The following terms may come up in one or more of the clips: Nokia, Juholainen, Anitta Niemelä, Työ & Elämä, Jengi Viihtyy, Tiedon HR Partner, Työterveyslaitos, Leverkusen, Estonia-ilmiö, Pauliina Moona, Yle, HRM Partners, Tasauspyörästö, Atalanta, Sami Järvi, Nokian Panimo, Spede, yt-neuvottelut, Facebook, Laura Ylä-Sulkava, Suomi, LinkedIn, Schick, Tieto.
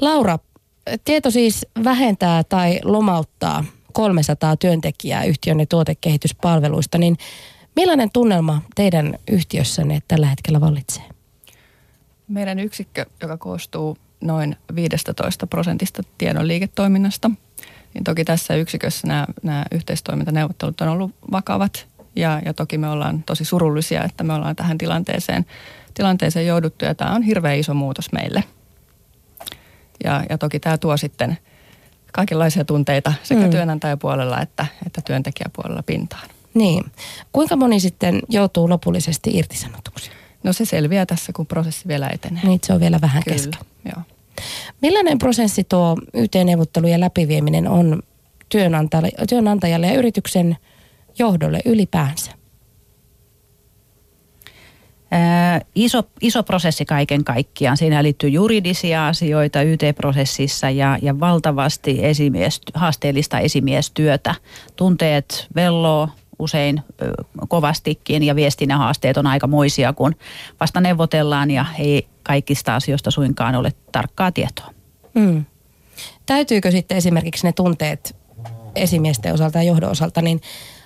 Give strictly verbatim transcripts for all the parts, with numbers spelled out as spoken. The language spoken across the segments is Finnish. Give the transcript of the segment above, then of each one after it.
Laura, Tieto siis vähentää tai lomauttaa kolmesataa työntekijää yhtiönne tuotekehityspalveluista, niin millainen tunnelma teidän yhtiössänne tällä hetkellä vallitsee? Meidän yksikkö, joka koostuu noin viisitoista prosentista tiedon liiketoiminnasta, niin toki tässä yksikössä nämä, nämä yhteistoimintaneuvottelut on ollut vakavat ja, ja toki me ollaan tosi surullisia, että me ollaan tähän tilanteeseen, tilanteeseen jouduttu ja tämä on hirveän iso muutos meille. Ja, ja toki tämä tuo sitten kaikenlaisia tunteita sekä mm. työnantajapuolella että, että työntekijäpuolella pintaan. Niin. Kuinka moni sitten joutuu lopullisesti irtisanotuksi? No se selviää tässä, kun prosessi vielä etenee. Niin, se on vielä vähän Kyllä. kesken. Joo. Millainen prosessi tuo Y T-neuvottelujen läpivieminen on työnantajalle ja yrityksen johdolle ylipäänsä? Ää, iso, iso prosessi kaiken kaikkiaan. Siinä liittyy juridisia asioita Y T-prosessissa ja, ja valtavasti esimies, haasteellista esimiestyötä. Tunteet velloo usein ö, kovastikin ja viestinnän haasteet on aikamoisia, kun vasta neuvotellaan ja ei kaikista asioista suinkaan ole tarkkaa tietoa. Mm. Täytyykö sitten esimerkiksi ne tunteet esimiesten osalta ja johdon osalta niin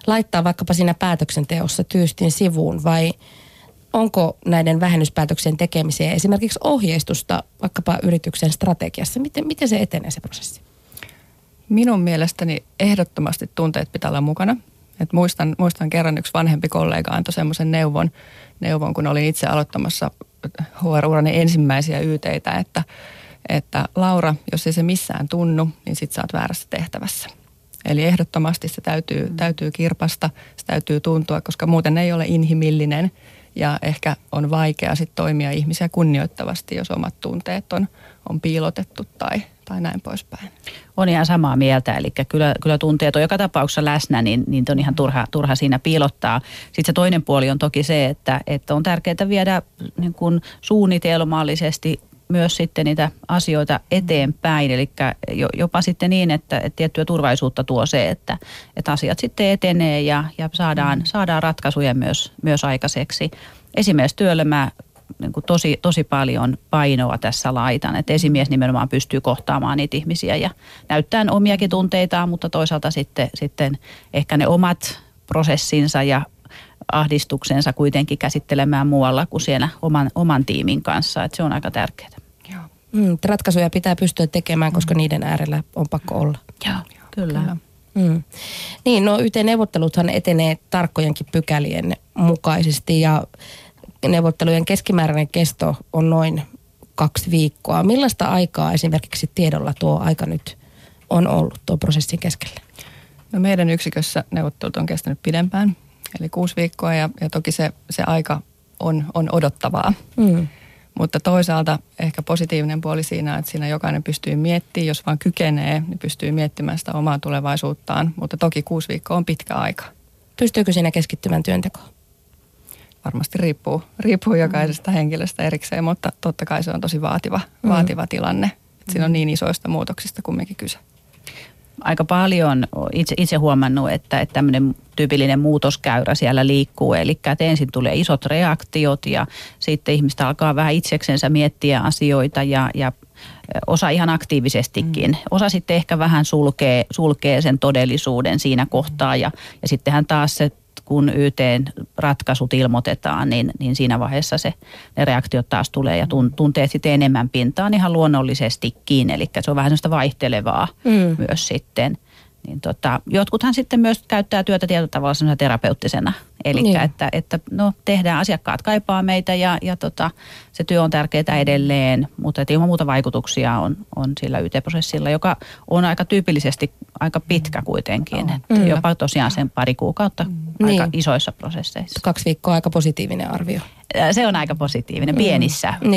laittaa vaikkapa siinä päätöksenteossa tyystin sivuun vai onko näiden vähennyspäätöksien tekemiseen esimerkiksi ohjeistusta vaikkapa yrityksen strategiassa? Miten, miten se etenee se prosessi? Minun mielestäni ehdottomasti tunteet pitää olla mukana. Et muistan, muistan kerran yksi vanhempi kollega antoi semmoisen neuvon, neuvon, kun olin itse aloittamassa H R-urani ensimmäisiä Y T:itä, että, että Laura, jos ei se missään tunnu, niin sit sä oot väärässä tehtävässä. Eli ehdottomasti se täytyy, mm. täytyy kirpasta, se täytyy tuntua, koska muuten ei ole inhimillinen ja ehkä on vaikea sit toimia ihmisiä kunnioittavasti, jos omat tunteet on, on piilotettu tai... tai näin poispäin. On ihan samaa mieltä, eli kyllä, kyllä tunteet on joka tapauksessa läsnä, niin, niin on ihan turha, turha siinä piilottaa. Sitten se toinen puoli on toki se, että, että on tärkeää viedä niin kuin suunnitelmallisesti myös sitten niitä asioita eteenpäin, eli jopa sitten niin, että, että tiettyä turvallisuutta tuo se, että, että asiat sitten etenee ja, ja saadaan, saadaan ratkaisuja myös, myös aikaiseksi. Esimerkiksi työllä mä Niin kuin tosi, tosi paljon painoa tässä laitan, että esimies nimenomaan pystyy kohtaamaan niitä ihmisiä ja näyttämään omiakin tunteitaan, mutta toisaalta sitten, sitten ehkä ne omat prosessinsa ja ahdistuksensa kuitenkin käsittelemään muualla kuin siellä oman, oman tiimin kanssa, että se on aika tärkeää. Joo. Mm, ratkaisuja pitää pystyä tekemään, koska mm. niiden äärellä on pakko olla. Joo, Joo kyllä. kyllä. Mm. Niin, no Y T-neuvotteluthan etenee tarkkojenkin pykälien mukaisesti ja neuvottelujen keskimääräinen kesto on noin kaksi viikkoa. Millaista aikaa esimerkiksi tiedolla tuo aika nyt on ollut tuo prosessin keskellä? No meidän yksikössä neuvottelut on kestänyt pidempään, eli kuusi viikkoa ja, ja toki se, se aika on, on odottavaa. Mm. Mutta toisaalta ehkä positiivinen puoli siinä, että siinä jokainen pystyy miettimään, jos vaan kykenee, niin pystyy miettimään sitä omaa tulevaisuuttaan. Mutta toki kuusi viikkoa on pitkä aika. Pystyykö siinä keskittymään työntekoon? Varmasti riippuu, riippuu jokaisesta henkilöstä erikseen, mutta totta kai se on tosi vaativa, vaativa mm. tilanne. Et siinä on niin isoista muutoksista kumminkin kyse. Aika paljon itse, itse huomannut, että, että tämmöinen tyypillinen muutoskäyrä siellä liikkuu. Eli ensin tulee isot reaktiot ja sitten ihmistä alkaa vähän itseksensä miettiä asioita ja, ja osa ihan aktiivisestikin. Osa sitten ehkä vähän sulkee, sulkee sen todellisuuden siinä kohtaa ja, ja sittenhän taas se kun Y T-ratkaisut ilmoitetaan, niin, niin siinä vaiheessa se, ne reaktiot taas tulee ja tunteet sitten enemmän pintaan ihan luonnollisestikin. Eli se on vähän sellaista vaihtelevaa mm. myös sitten. Niin tota, jotkuthan sitten myös käyttää työtä tietyllä tavalla sellaisena terapeuttisena. Eli niin. että, että no, tehdään, asiakkaat kaipaa meitä ja, ja tota, se työ on tärkeää edelleen, mutta ilman muuta vaikutuksia on, on sillä Y T-prosessilla, joka on aika tyypillisesti aika pitkä kuitenkin. Mm. Että mm. jopa tosiaan sen pari kuukautta mm. aika niin. isoissa prosesseissa. Kaksi viikkoa aika positiivinen arvio. Se on aika positiivinen pienissä mm.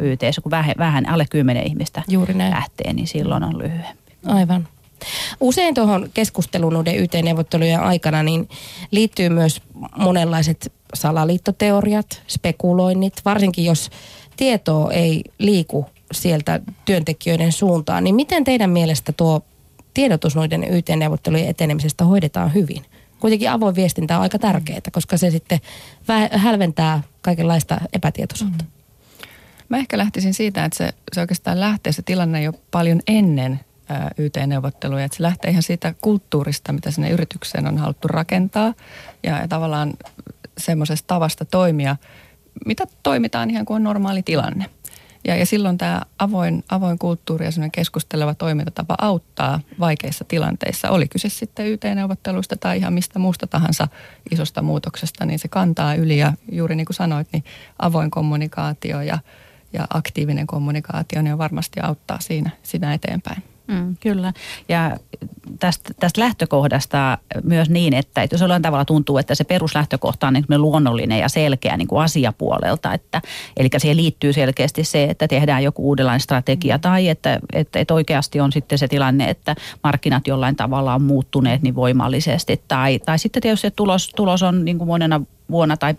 Y T:ssä, kun vähän, vähän alle kymmenen ihmistä Juuri näin. lähtee, niin silloin on lyhyempi. Aivan. Usein tuohon keskusteluun uuden Y T-neuvottelujen aikana niin liittyy myös monenlaiset salaliittoteoriat, spekuloinnit, varsinkin jos tietoa ei liiku sieltä työntekijöiden suuntaan. Niin miten teidän mielestä tuo tiedotus noiden Y T-neuvottelujen etenemisestä hoidetaan hyvin? Kuitenkin avoin viestintä on aika tärkeää, koska se sitten hälventää kaikenlaista epätietoisuutta. Mm-hmm. Mä ehkä lähtisin siitä, että se, se oikeastaan lähtee se tilanne jo paljon ennen yy tee-neuvotteluja. Että se lähtee ihan siitä kulttuurista, mitä sinne yritykseen on haluttu rakentaa ja, ja tavallaan semmoisesta tavasta toimia, mitä toimitaan ihan kuin on normaali tilanne. Ja, ja silloin tämä avoin, avoin kulttuuri ja semmoinen keskusteleva toimintatapa auttaa vaikeissa tilanteissa. Oli kyse sitten yy tee-neuvotteluista tai ihan mistä muusta tahansa isosta muutoksesta, niin se kantaa yli. Ja juuri niin kuin sanoit, niin avoin kommunikaatio ja, ja aktiivinen kommunikaatio, niin varmasti auttaa siinä sitä eteenpäin. Mm, kyllä. Ja tästä, tästä lähtökohdasta myös niin, että jos jollain tavalla tuntuu, että se peruslähtökohta on niin kuin luonnollinen ja selkeä niin kuin asiapuolelta. Että, eli siihen liittyy selkeästi se, että tehdään joku uudenlainen strategia tai että, että, että oikeasti on sitten se tilanne, että markkinat jollain tavalla on muuttuneet niin voimallisesti. Tai, tai sitten tietysti tulos, tulos on niin kuin monena vuonna tai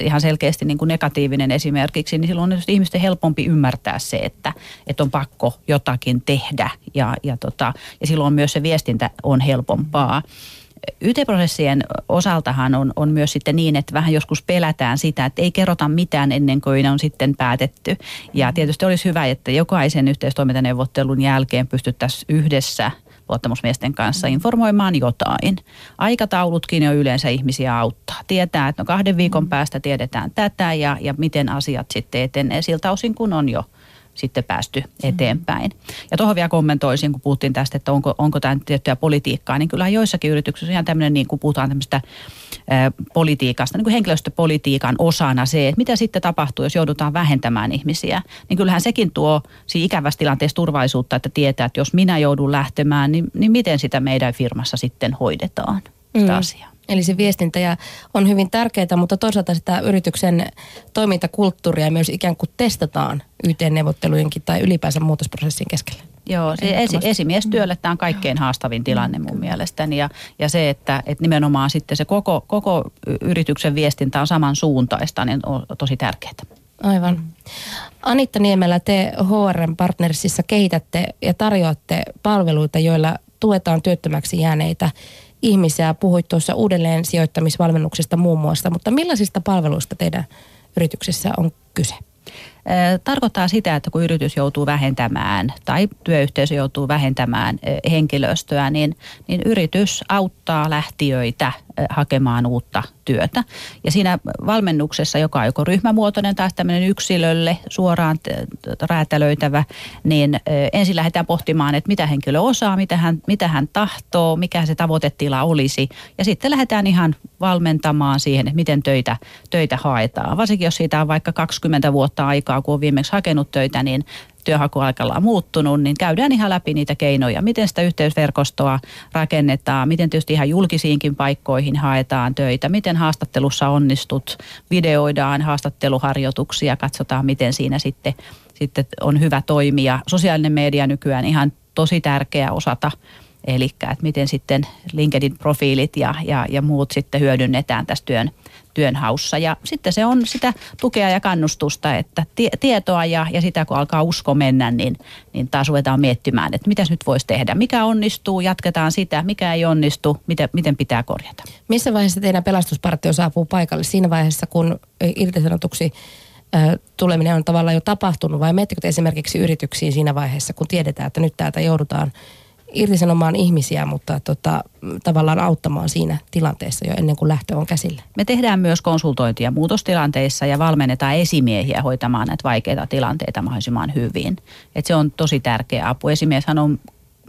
ihan selkeästi niin kuin negatiivinen esimerkiksi, niin silloin on ihmisten helpompi ymmärtää se, että, että on pakko jotakin tehdä ja, ja, tota, ja silloin myös se viestintä on helpompaa. yy tee-prosessien osaltahan on, on myös sitten niin, että vähän joskus pelätään sitä, että ei kerrota mitään ennen kuin ne on sitten päätetty. Ja tietysti olisi hyvä, että jokaisen yhteistoimintaneuvottelun jälkeen pystyttäisiin yhdessä luottamusmiesten kanssa informoimaan jotain. Aikataulutkin jo yleensä ihmisiä auttaa. Tietää, että no kahden viikon päästä tiedetään tätä ja, ja miten asiat sitten etenee siltä osin, kun on jo sitten päästy eteenpäin. Ja tuohon vielä kommentoisin, kun puhuttiin tästä, että onko, onko tämä tiettyä politiikkaa, niin kyllä joissakin yrityksissä ihan tämmöinen, niin kun puhutaan tämmöistä ä, politiikasta, niin kuin henkilöstöpolitiikan osana se, että mitä sitten tapahtuu, jos joudutaan vähentämään ihmisiä. Niin kyllähän sekin tuo siinä ikävässä tilanteessa turvallisuutta, että tietää, että jos minä joudun lähtemään, niin, niin miten sitä meidän firmassa sitten hoidetaan sitä mm. asiaa. Eli se viestintä ja on hyvin tärkeää, mutta toisaalta sitä yrityksen toimintakulttuuria myös ikään kuin testataan yy tee-neuvottelujenkin tai ylipäänsä muutosprosessin keskellä. Joo, esi- esimiestyölle tämä on kaikkein haastavin tilanne mun mielestäni ja, ja se, että et nimenomaan sitten se koko, koko yrityksen viestintä on samansuuntaista, niin on tosi tärkeää. Aivan. Anitta Niemelä, te H R M Partnersissa kehitätte ja tarjoatte palveluita, joilla tuetaan työttömäksi jääneitä ihmisiä. Puhuit tuossa uudelleen sijoittamisvalmennuksesta muun muassa, mutta millaisista palveluista teidän yrityksessä on kyse? Tarkoittaa sitä, että kun yritys joutuu vähentämään tai työyhteisö joutuu vähentämään henkilöstöä, niin, niin yritys auttaa lähtijöitä hakemaan uutta työtä. Ja siinä valmennuksessa, joka on joko ryhmämuotoinen tai tämmöinen yksilölle suoraan räätälöitävä, niin ensin lähdetään pohtimaan, että mitä henkilö osaa, mitä hän, mitä hän tahtoo, mikä se tavoitetila olisi. Ja sitten lähdetään ihan valmentamaan siihen, että miten töitä, töitä haetaan. Varsinkin jos siitä on vaikka kaksikymmentä vuotta aikaa, kun on viimeksi hakenut töitä, niin työhakuaikalla on muuttunut, niin käydään ihan läpi niitä keinoja. Miten sitä yhteysverkostoa rakennetaan, miten tietysti ihan julkisiinkin paikkoihin haetaan töitä, miten haastattelussa onnistut, videoidaan haastatteluharjoituksia, katsotaan miten siinä sitten, sitten on hyvä toimia. Sosiaalinen media nykyään ihan tosi tärkeä osata, eli että miten sitten LinkedIn-profiilit ja, ja, ja muut sitten hyödynnetään tässä työn työnhaussa. Ja sitten se on sitä tukea ja kannustusta, että tie, tietoa ja, ja sitä, kun alkaa usko mennä, niin, niin taas ruvetaan miettimään, että mitäs nyt voisi tehdä. Mikä onnistuu, jatketaan sitä, mikä ei onnistu, miten, miten pitää korjata. Missä vaiheessa teidän pelastuspartio saapuu paikalle? Siinä vaiheessa, kun irtisanotuksi äh, tuleminen on tavallaan jo tapahtunut, vai miettikö esimerkiksi yrityksiin siinä vaiheessa, kun tiedetään, että nyt täältä joudutaan irtisanomaan ihmisiä, mutta tota, tavallaan auttamaan siinä tilanteessa jo ennen kuin lähtö on käsillä. Me tehdään myös konsultointia muutostilanteissa ja valmennetaan esimiehiä hoitamaan näitä vaikeita tilanteita mahdollisimman hyvin. Et se on tosi tärkeä apu. Esimieshän on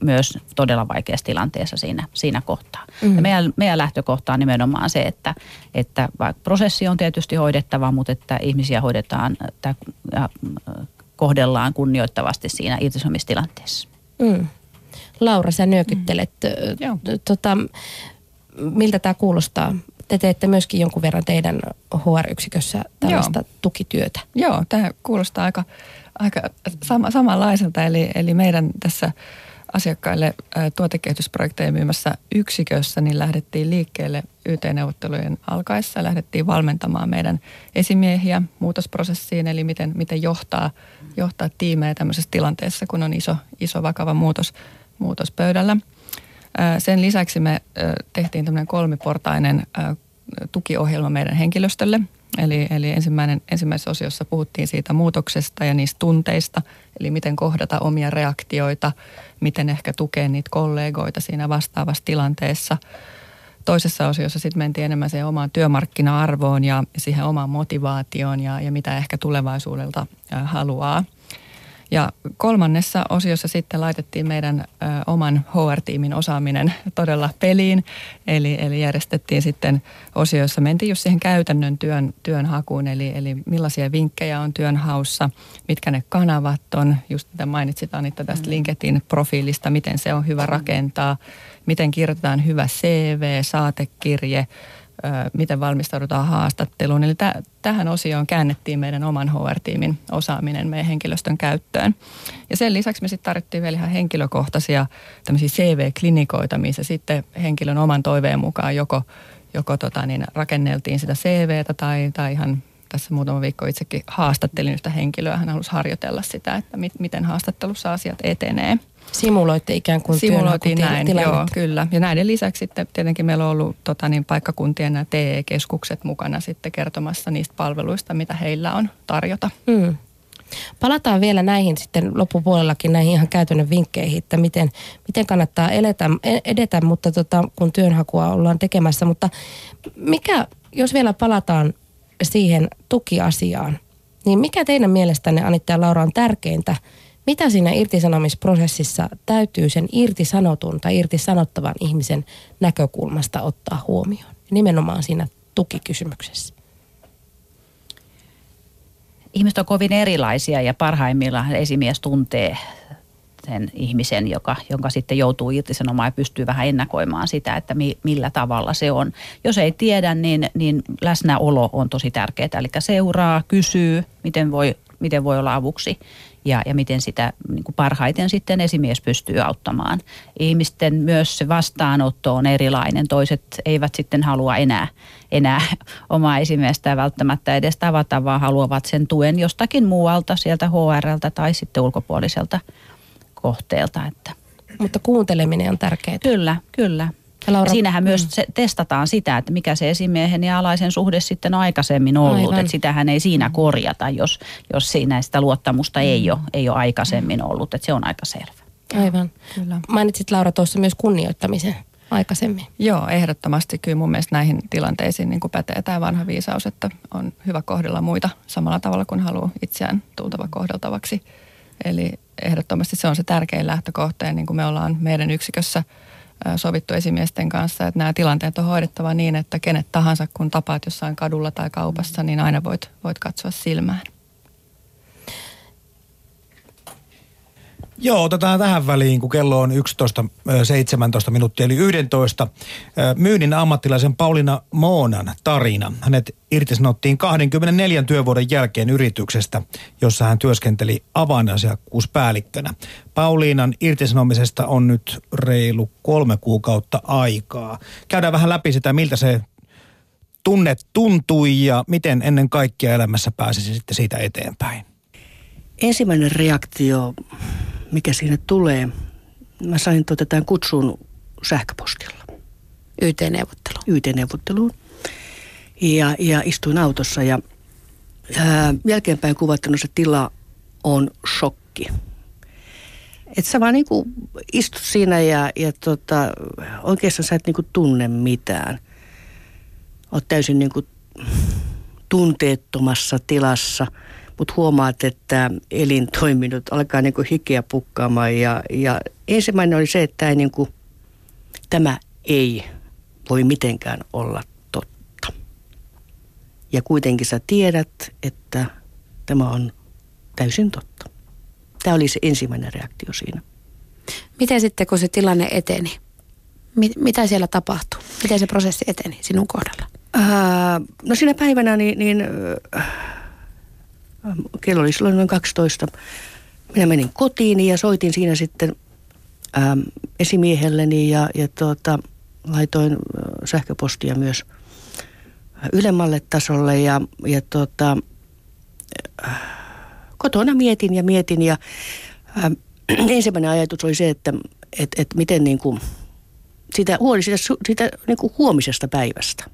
myös todella vaikeassa tilanteessa siinä, siinä kohtaa. Mm. Ja meidän, meidän lähtökohta on nimenomaan se, että, että prosessi on tietysti hoidettava, mutta että ihmisiä hoidetaan tai kohdellaan kunnioittavasti siinä irtisanomistilanteessa. Mm. Laura, sä nyökyttelet. Mm. Tota, miltä tämä kuulostaa? Te teette myöskin jonkun verran teidän H R-yksikössä tällaista Joo. tukityötä. Joo, tämä kuulostaa aika, aika sama, samanlaiselta. Eli, eli meidän tässä asiakkaille ä, tuotekehitysprojekteja myymässä yksikössä niin lähdettiin liikkeelle yy tee-neuvottelujen alkaessa. Lähdettiin valmentamaan meidän esimiehiä muutosprosessiin, eli miten, miten johtaa, johtaa tiimejä tämmöisessä tilanteessa, kun on iso, iso vakava muutos. muutos pöydällä. Sen lisäksi me tehtiin tämmöinen kolmiportainen tukiohjelma meidän henkilöstölle, Eli, eli ensimmäinen, ensimmäisessä osiossa puhuttiin siitä muutoksesta ja niistä tunteista, eli miten kohdata omia reaktioita, miten ehkä tukea niitä kollegoita siinä vastaavassa tilanteessa. Toisessa osiossa sitten mentiin enemmän siihen omaan työmarkkina-arvoon ja siihen omaan motivaatioon ja, ja mitä ehkä tulevaisuudelta haluaa. Ja kolmannessa osiossa sitten laitettiin meidän ö, oman H R-tiimin osaaminen todella peliin. Eli, eli järjestettiin sitten osioissa, mentiin just siihen käytännön työn, työnhakuun, eli, eli millaisia vinkkejä on työnhaussa, mitkä ne kanavat on, just mitä mainitsit Anitta tästä LinkedIn-profiilista, miten se on hyvä rakentaa, miten kirjoitetaan hyvä C V, saatekirje, ö, miten valmistaudutaan haastatteluun. Eli tä, tähän osioon käännettiin meidän oman H R-tiimin osaaminen meidän henkilöstön käyttöön. Ja sen lisäksi me sitten tarvittiin vielä ihan henkilökohtaisia tämmöisiä C V-klinikoita, missä sitten henkilön oman toiveen mukaan joko, joko tota niin, rakenneltiin sitä C V:tä tai, tai ihan tässä muutama viikko itsekin haastattelin yhtä henkilöä. Hän halusi harjoitella sitä, että mit, miten haastattelussa asiat etenee. Simuloitte ikään kuin Simuloitiin näin, tilannetta. Joo, kyllä. Ja näiden lisäksi sitten tietenkin meillä on ollut tota, niin paikkakuntien nämä T E-keskukset mukana sitten kertomassa niistä palveluista, mitä heillä on tarjota. Mm. Palataan vielä näihin sitten loppupuolellakin näihin ihan käytännön vinkkeihin, että miten, miten kannattaa eletä, edetä, mutta tota, kun työnhakua ollaan tekemässä. Mutta mikä, jos vielä palataan siihen tukiasiaan, niin mikä teidän mielestänne, Anitta ja Laura, on tärkeintä? Mitä siinä irtisanomisprosessissa täytyy sen irtisanotun tai irtisanottavan ihmisen näkökulmasta ottaa huomioon? Nimenomaan siinä tukikysymyksessä. Ihmiset on kovin erilaisia ja parhaimmillaan esimies tuntee sen ihmisen, joka, jonka sitten joutuu irtisanomaan ja pystyy vähän ennakoimaan sitä, että mi, millä tavalla se on. Jos ei tiedä, niin, niin läsnäolo on tosi tärkeää. Eli seuraa, kysyy, miten voi, miten voi olla avuksi. Ja, ja miten sitä niin kuin parhaiten sitten esimies pystyy auttamaan. Ihmisten myös se vastaanotto on erilainen. Toiset eivät sitten halua enää, enää omaa esimiestään välttämättä edes tavata, vaan haluavat sen tuen jostakin muualta, sieltä H R:ltä tai sitten ulkopuoliselta kohteelta. Että. Mutta kuunteleminen on tärkeää. Kyllä, kyllä. Laura, siinähän mm. myös se, testataan sitä, että mikä se esimiehen ja alaisen suhde sitten on aikaisemmin ollut. Että sitähän ei siinä korjata, jos, jos siinä sitä luottamusta mm. ei, ole, ei ole aikaisemmin ollut. Että se on aika selvä. Aivan. Kyllä. Mainitsit, Laura, tuossa myös kunnioittamisen aikaisemmin. Joo, ehdottomasti. Kyllä mun mielestä näihin tilanteisiin niin kuin pätee tämä vanha viisaus, että on hyvä kohdella muita samalla tavalla kuin haluaa itseään tultava kohdeltavaksi. Eli ehdottomasti se on se tärkein lähtökohta. Ja niin kuin me ollaan meidän yksikössä sovittu esimiesten kanssa, että nämä tilanteet on hoidettava niin, että kenet tahansa, kun tapaat jossain kadulla tai kaupassa, niin aina voit, voit katsoa silmään. Joo, otetaan tähän väliin, kun kello on yksitoista seitsemäntoista minuuttia, eli yksitoista. Myynnin ammattilaisen Pauliina Moonan tarina. Hänet irtisanottiin kaksikymmentäneljä työvuoden jälkeen yrityksestä, jossa hän työskenteli avainasiakkuuspäällikkönä. Pauliinan irtisanomisesta on nyt reilu kolme kuukautta aikaa. Käydään vähän läpi sitä, miltä se tunne tuntui ja miten ennen kaikkea elämässä pääsisi sitten siitä eteenpäin. Ensimmäinen reaktio, mikä siinä tulee, mä sain tuota tämän kutsun sähköpostilla. Y T-neuvotteluun. Y T-neuvotteluun. Ja, ja istuin autossa ja ää, jälkeenpäin kuvattuna se tila on shokki. Että sä vaan niinku istut siinä ja, ja tota, oikeastaan sä et niinku tunne mitään. Oot täysin niinku tunteettomassa tilassa. Mutta huomaat, että elintoiminnot alkaa niinku hikeä pukkaamaan ja, ja ensimmäinen oli se, että ei niinku, tämä ei voi mitenkään olla totta. Ja kuitenkin sä tiedät, että tämä on täysin totta. Tämä oli se ensimmäinen reaktio siinä. Miten sitten, kun se tilanne eteni? Mit, mitä siellä tapahtui? Miten se prosessi eteni sinun kohdalla? Äh, no siinä päivänä niin... niin kello oli silloin noin kaksitoista. Minä menin kotiin ja soitin siinä sitten äm, esimiehelleni ja, ja tuota, laitoin sähköpostia myös ylemmälle tasolle. Ja, ja tuota, äh, kotona mietin ja mietin ja äh, ensimmäinen ajatus oli se, että et, et miten niin kuin sitä, sitä, sitä niin kuin huomisesta päivästä.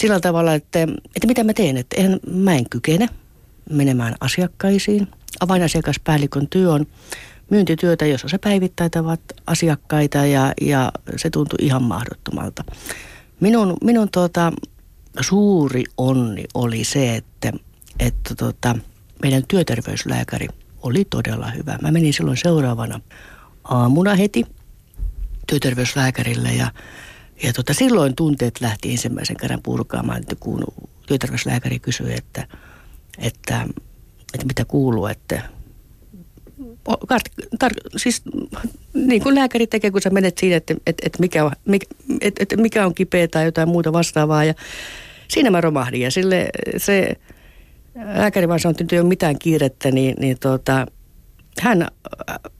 sillä tavalla, että, että mitä mä teen, että en, mä en kykene menemään asiakkaisiin. Avainasiakaspäällikön työ on myyntityötä, jossa se päivittäin tavat asiakkaita ja, ja se tuntui ihan mahdottomalta. Minun, minun tuota, suuri onni oli se, että, että tuota, meidän työterveyslääkäri oli todella hyvä. Mä menin silloin seuraavana aamuna heti työterveyslääkärille ja, ja tuota, silloin tunteet lähti ensimmäisen kerran purkaamaan, kun työterveyslääkäri kysyi, että, että, että mitä kuuluu, että Tar- tar- siis, niin kuin lääkäri tekee, kun sä menet siinä, että et, et mikä, mikä, et, et mikä on kipeä tai jotain muuta vastaavaa. Ja siinä mä romahdin ja sille, se lääkäri vaan sanoi, että ei ole mitään kiirettä, niin, niin tuota, hän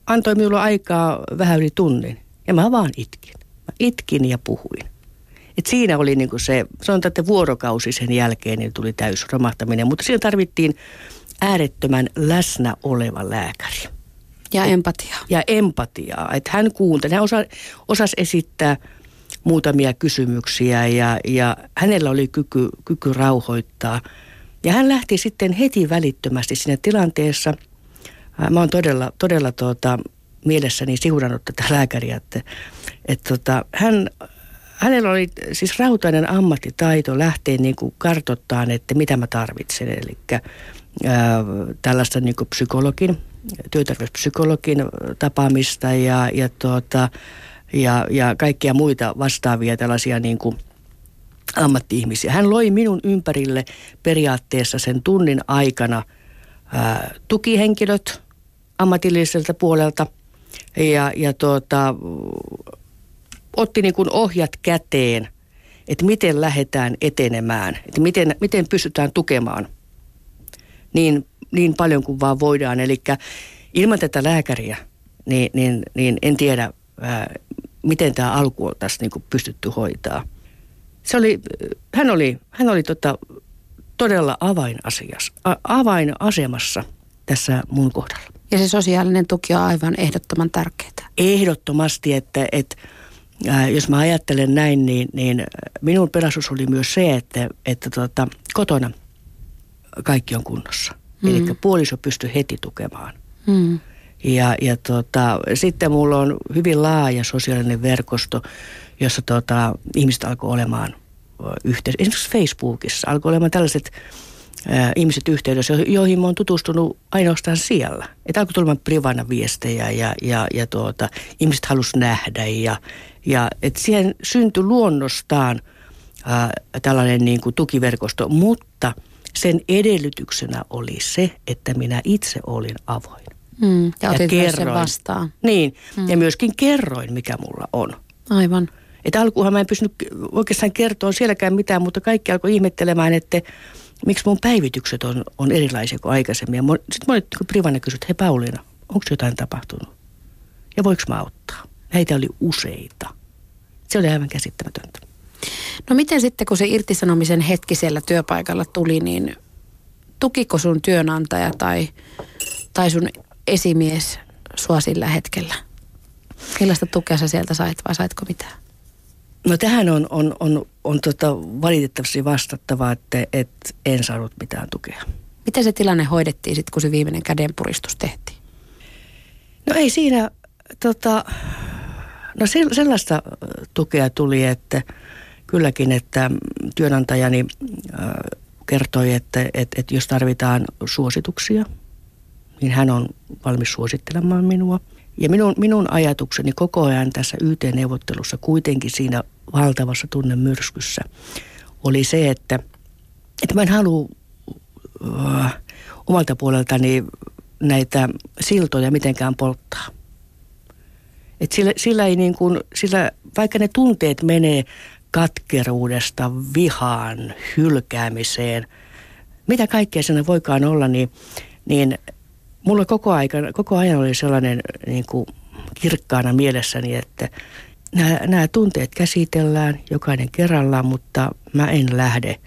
antoi minulle aikaa vähän yli tunnin. Ja mä vaan itkin. Mä itkin ja puhuin. Et siinä oli niin kuin se, sanotaan, että vuorokausi sen jälkeen niin tuli täys romahtaminen, mutta siinä tarvittiin äärettömän läsnä oleva lääkäri. Ja empatiaa. Ja empatiaa. Että hän kuunteli, hän osa, osasi esittää muutamia kysymyksiä ja, ja hänellä oli kyky, kyky rauhoittaa. Ja hän lähti sitten heti välittömästi siinä tilanteessa. Mä oon todella, todella tuota, mielessäni siurannut tätä lääkäriä, että, että tuota, hän, hänellä oli siis rautainen ammattitaito lähteä niin kuin kartoittamaan, että mitä mä tarvitsen. Elikkä Ää, tällaista niin kuin psykologin, työterveyspsykologin tapaamista ja, ja, tuota, ja, ja kaikkia muita vastaavia tällaisia niin kuin ammatti-ihmisiä. Hän loi minun ympärille periaatteessa sen tunnin aikana ää, tukihenkilöt ammatilliselta puolelta ja, ja tuota, otti niin kuin ohjat käteen, että miten lähdetään etenemään, että miten, miten pystytään tukemaan Niin, niin paljon kuin vaan voidaan. Eli ilman tätä lääkäriä, niin, niin, niin en tiedä, ää, miten tämä alku on tässä niin kuin pystytty hoitaa. Se oli, hän oli, hän oli tota, todella avainasias, a, avainasemassa tässä mun kohdalla. Ja se sosiaalinen tuki on aivan ehdottoman tärkeää. Ehdottomasti, että, että ää, jos mä ajattelen näin, niin, niin minun pelastus oli myös se, että, että tota, kotona kaikki on kunnossa. Mm. Eli puoliso pystyi heti tukemaan. Mm. Ja, ja tota, sitten mulla on hyvin laaja sosiaalinen verkosto, jossa tota, ihmiset alkoi olemaan yhteydessä. Esimerkiksi Facebookissa alkoi olemaan tällaiset ä, ihmiset yhteydessä, joihin mä oon tutustunut ainoastaan siellä. Että alkoi tulemaan privana viestejä ja, ja, ja tuota, ihmiset halusi nähdä. Ja, ja et siihen syntyi luonnostaan ä, tällainen niin kuin tukiverkosto, mutta sen edellytyksenä oli se, että minä itse olin avoin. Mm, ja, ja otit kerroin, sen vastaan. Niin, mm. ja myöskin kerroin, mikä mulla on. Aivan. Että alkuunhan mä en pystynyt oikeastaan kertoa sielläkään mitään, mutta kaikki alkoi ihmettelemään, että miksi mun päivitykset on, on erilaisia kuin aikaisemmin. Mon, Sitten monet niin privanne kysyivät, hei Pauliina, onko jotain tapahtunut? Ja voiko mä auttaa? Näitä oli useita. Se oli aivan käsittämätöntä. No miten sitten, kun se irtisanomisen hetki siellä työpaikalla tuli, niin tukiko sun työnantaja tai, tai sun esimies sua sillä hetkellä? Millaista tukea sä sieltä sait vai saitko mitään? No tähän on, on, on, on tota valitettavasti vastattava, että et en saanut mitään tukea. Miten se tilanne hoidettiin sitten, kun se viimeinen kädenpuristus tehtiin? No ei siinä, tota, no se, sellaista tukea tuli, että kylläkin, että työnantajani kertoi, että, että, että jos tarvitaan suosituksia, niin hän on valmis suosittelemaan minua. Ja minun, minun ajatukseni koko ajan tässä Y T-neuvottelussa kuitenkin siinä valtavassa tunnemyrskyssä oli se, että, että mä en halua äh, omalta puoleltani näitä siltoja mitenkään polttaa. Et sillä, sillä ei niin kuin, sillä, vaikka ne tunteet menee katkeruudesta, vihaan, hylkäämiseen, mitä kaikkea siinä voikaan olla, niin, niin mulla koko, aikana, koko ajan oli sellainen niin kuin kirkkaana mielessäni, että nämä, nämä tunteet käsitellään jokainen kerrallaan, mutta mä en lähde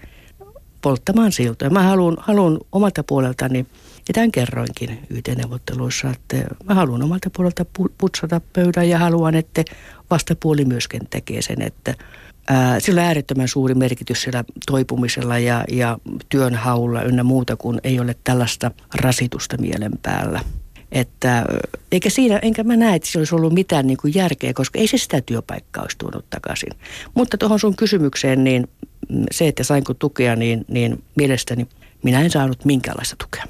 polttamaan siltoja. Mä haluan, haluan omalta puoleltani, ja tämän kerroinkin Y T-neuvotteluissa, että mä haluan omalta puolelta putsata pöydän ja haluan, että vastapuoli myöskin tekee sen, että Sillä on äärettömän suuri merkitys siellä toipumisella ja, ja työnhaulla ynnä muuta, kun ei ole tällaista rasitusta mielen päällä. Että, eikä siinä, enkä mä näe, että se olisi ollut mitään niin kuin järkeä, koska ei se sitä työpaikkaa olisi tuonut takaisin. Mutta tuohon sun kysymykseen, niin se, että sainko tukea, niin, niin mielestäni minä en saanut minkäänlaista tukea.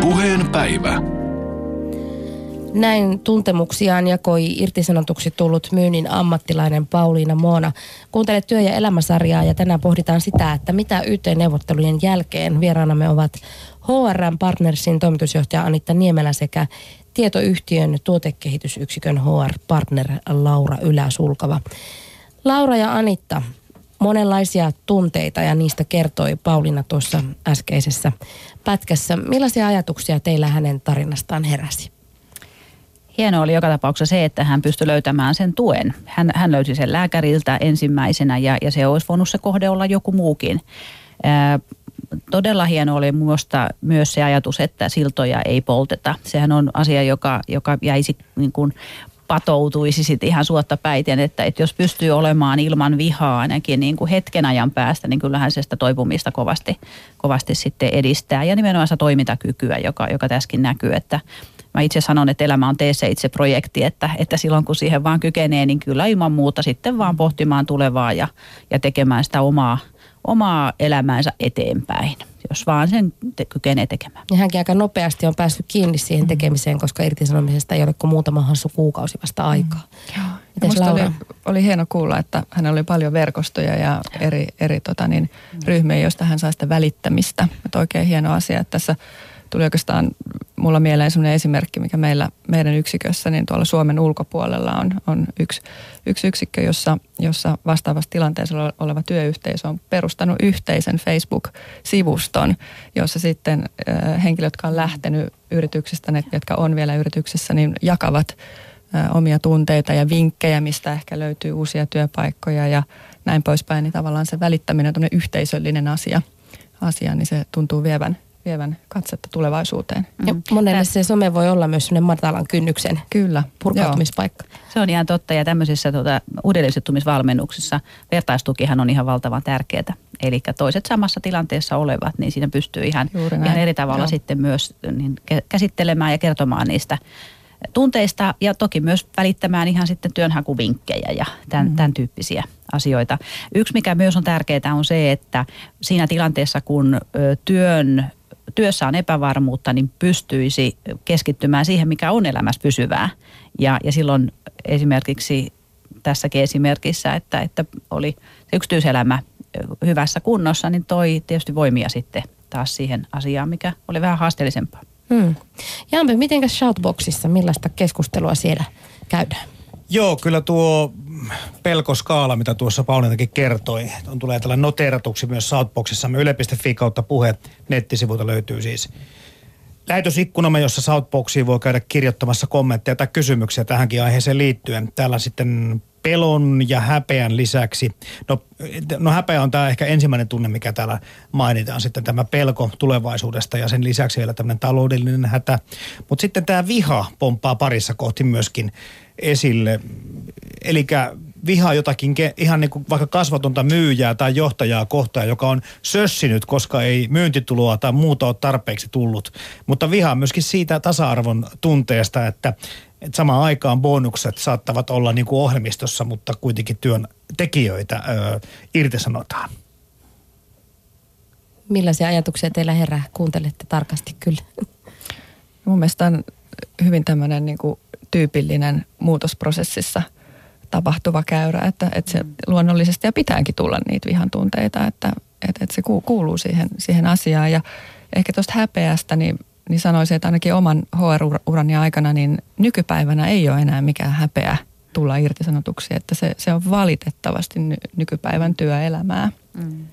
Puheen päivä. Näin tuntemuksiaan jakoi irtisanotuksi tullut myynnin ammattilainen Pauliina Moona. Kuuntele Työ- ja elämäsarjaa ja tänään pohditaan sitä, että mitä Y T-neuvottelujen jälkeen. Vieraanamme ovat H R M Partnersin toimitusjohtaja Anitta Niemelä sekä Tietoyhtiön tuotekehitysyksikön H R Partner Laura Ylä-Sulkava. Laura ja Anitta, monenlaisia tunteita ja niistä kertoi Pauliina tuossa äskeisessä pätkässä. Millaisia ajatuksia teillä hänen tarinastaan heräsi? Hienoa oli joka tapauksessa se, että hän pystyi löytämään sen tuen. Hän, hän löysi sen lääkäriltä ensimmäisenä ja, ja se olisi voinut se kohde olla joku muukin. Ää, todella hienoa oli minusta myös se ajatus, että siltoja ei polteta. Sehän on asia, joka, joka jäisi niin kuin patoutuisi sitten ihan suotta päiten, että, että jos pystyy olemaan ilman vihaa ainakin niin kuin hetken ajan päästä, niin kyllähän se sitä toipumista kovasti, kovasti sitten edistää. Ja nimenomaan sitä toimintakykyä, joka, joka tässäkin näkyy, että mä itse sanon, että elämä on tee se itse projekti, että, että silloin kun siihen vaan kykenee, niin kyllä ilman muuta sitten vaan pohtimaan tulevaa ja, ja tekemään sitä omaa, omaa elämäänsä eteenpäin, jos vaan sen te- kykenee tekemään. Ja hänkin aika nopeasti on päässyt kiinni siihen tekemiseen, koska irtisanomisesta ei ole kuin muutama hansu kuukausi vasta aikaa. Mm. Mites Laura? Oli, oli hieno kuulla, että hänellä oli paljon verkostoja ja eri, eri tota niin, mm. ryhmiä, joista hän sai sitä välittämistä. Että oikein hieno asia, että tässä tuli oikeastaan mulla mieleen sellainen esimerkki, mikä meillä, meidän yksikössä, niin tuolla Suomen ulkopuolella on, on yksi, yksi yksikkö, jossa, jossa vastaavassa tilanteessa oleva työyhteisö on perustanut yhteisen Facebook-sivuston, jossa sitten äh, henkilöt, jotka on lähtenyt yrityksestä, ne, jotka on vielä yrityksessä, niin jakavat äh, omia tunteita ja vinkkejä, mistä ehkä löytyy uusia työpaikkoja ja näin poispäin. Niin tavallaan se välittäminen on tämmöinen yhteisöllinen asia, asia, niin se tuntuu vievän. vievän katsetta tulevaisuuteen. Ja monelle se some voi olla myös sellainen matalan kynnyksen Kyllä. purkautumispaikka. Joo. Se on ihan totta ja tämmöisissä tuota, uudellisettumisvalmennuksissa vertaistukihan on ihan valtavan tärkeää. Eli toiset samassa tilanteessa olevat, niin siinä pystyy ihan, ihan eri tavalla Joo. sitten myös niin, käsittelemään ja kertomaan niistä tunteista ja toki myös välittämään ihan sitten työnhakuvinkkejä ja tämän, mm. tämän tyyppisiä asioita. Yksi mikä myös on tärkeää on se, että siinä tilanteessa kun työn työssä on epävarmuutta, niin pystyisi keskittymään siihen, mikä on elämässä pysyvää. Ja, ja silloin esimerkiksi tässäkin esimerkissä, että, että oli se yksityiselämä hyvässä kunnossa, niin toi tietysti voimia sitten taas siihen asiaan, mikä oli vähän haasteellisempaa. Hmm. Jampe, mitenkäs Shoutboxissa, millaista keskustelua siellä käydään? Joo, kyllä tuo pelkoskaala, mitä tuossa Pauliinakin kertoi, on tulee tällä noteeratuksi myös Shoutboxissamme. Yle piste fi kautta puhe, nettisivuilta löytyy siis lähetysikkunamme, jossa Shoutboxiin voi käydä kirjoittamassa kommentteja tai kysymyksiä tähänkin aiheeseen liittyen. Täällä sitten pelon ja häpeän lisäksi, no, no häpeä on tämä ehkä ensimmäinen tunne, mikä täällä mainitaan, sitten tämä pelko tulevaisuudesta ja sen lisäksi vielä tämmöinen taloudellinen hätä. Mutta sitten tämä viha pomppaa parissa kohti myöskin esille. Eli vihaa jotakin ihan niin kuin vaikka kasvatonta myyjää tai johtajaa kohtaan, joka on sössinyt, koska ei myyntituloa tai muuta ole tarpeeksi tullut. Mutta vihaa myöskin siitä tasa-arvon tunteesta, että Et samaan aikaan bonukset saattavat olla niin kuin ohjelmistossa, mutta kuitenkin työntekijöitä öö, irtisanotaan. Millaisia ajatuksia teillä herää? Kuuntelette tarkasti kyllä. Mun mielestä on hyvin tämmöinen niin kuin tyypillinen muutosprosessissa tapahtuva käyrä, että, että se luonnollisesti ja pitääkin tulla niitä vihan tunteita, että, että, että se kuuluu siihen, siihen asiaan. Ja ehkä tuosta häpeästä, niin niin sanoisin, että ainakin oman H R-urani aikana, niin nykypäivänä ei ole enää mikään häpeä tulla irtisanotuksi, että se, se on valitettavasti ny, nykypäivän työelämää. Mm.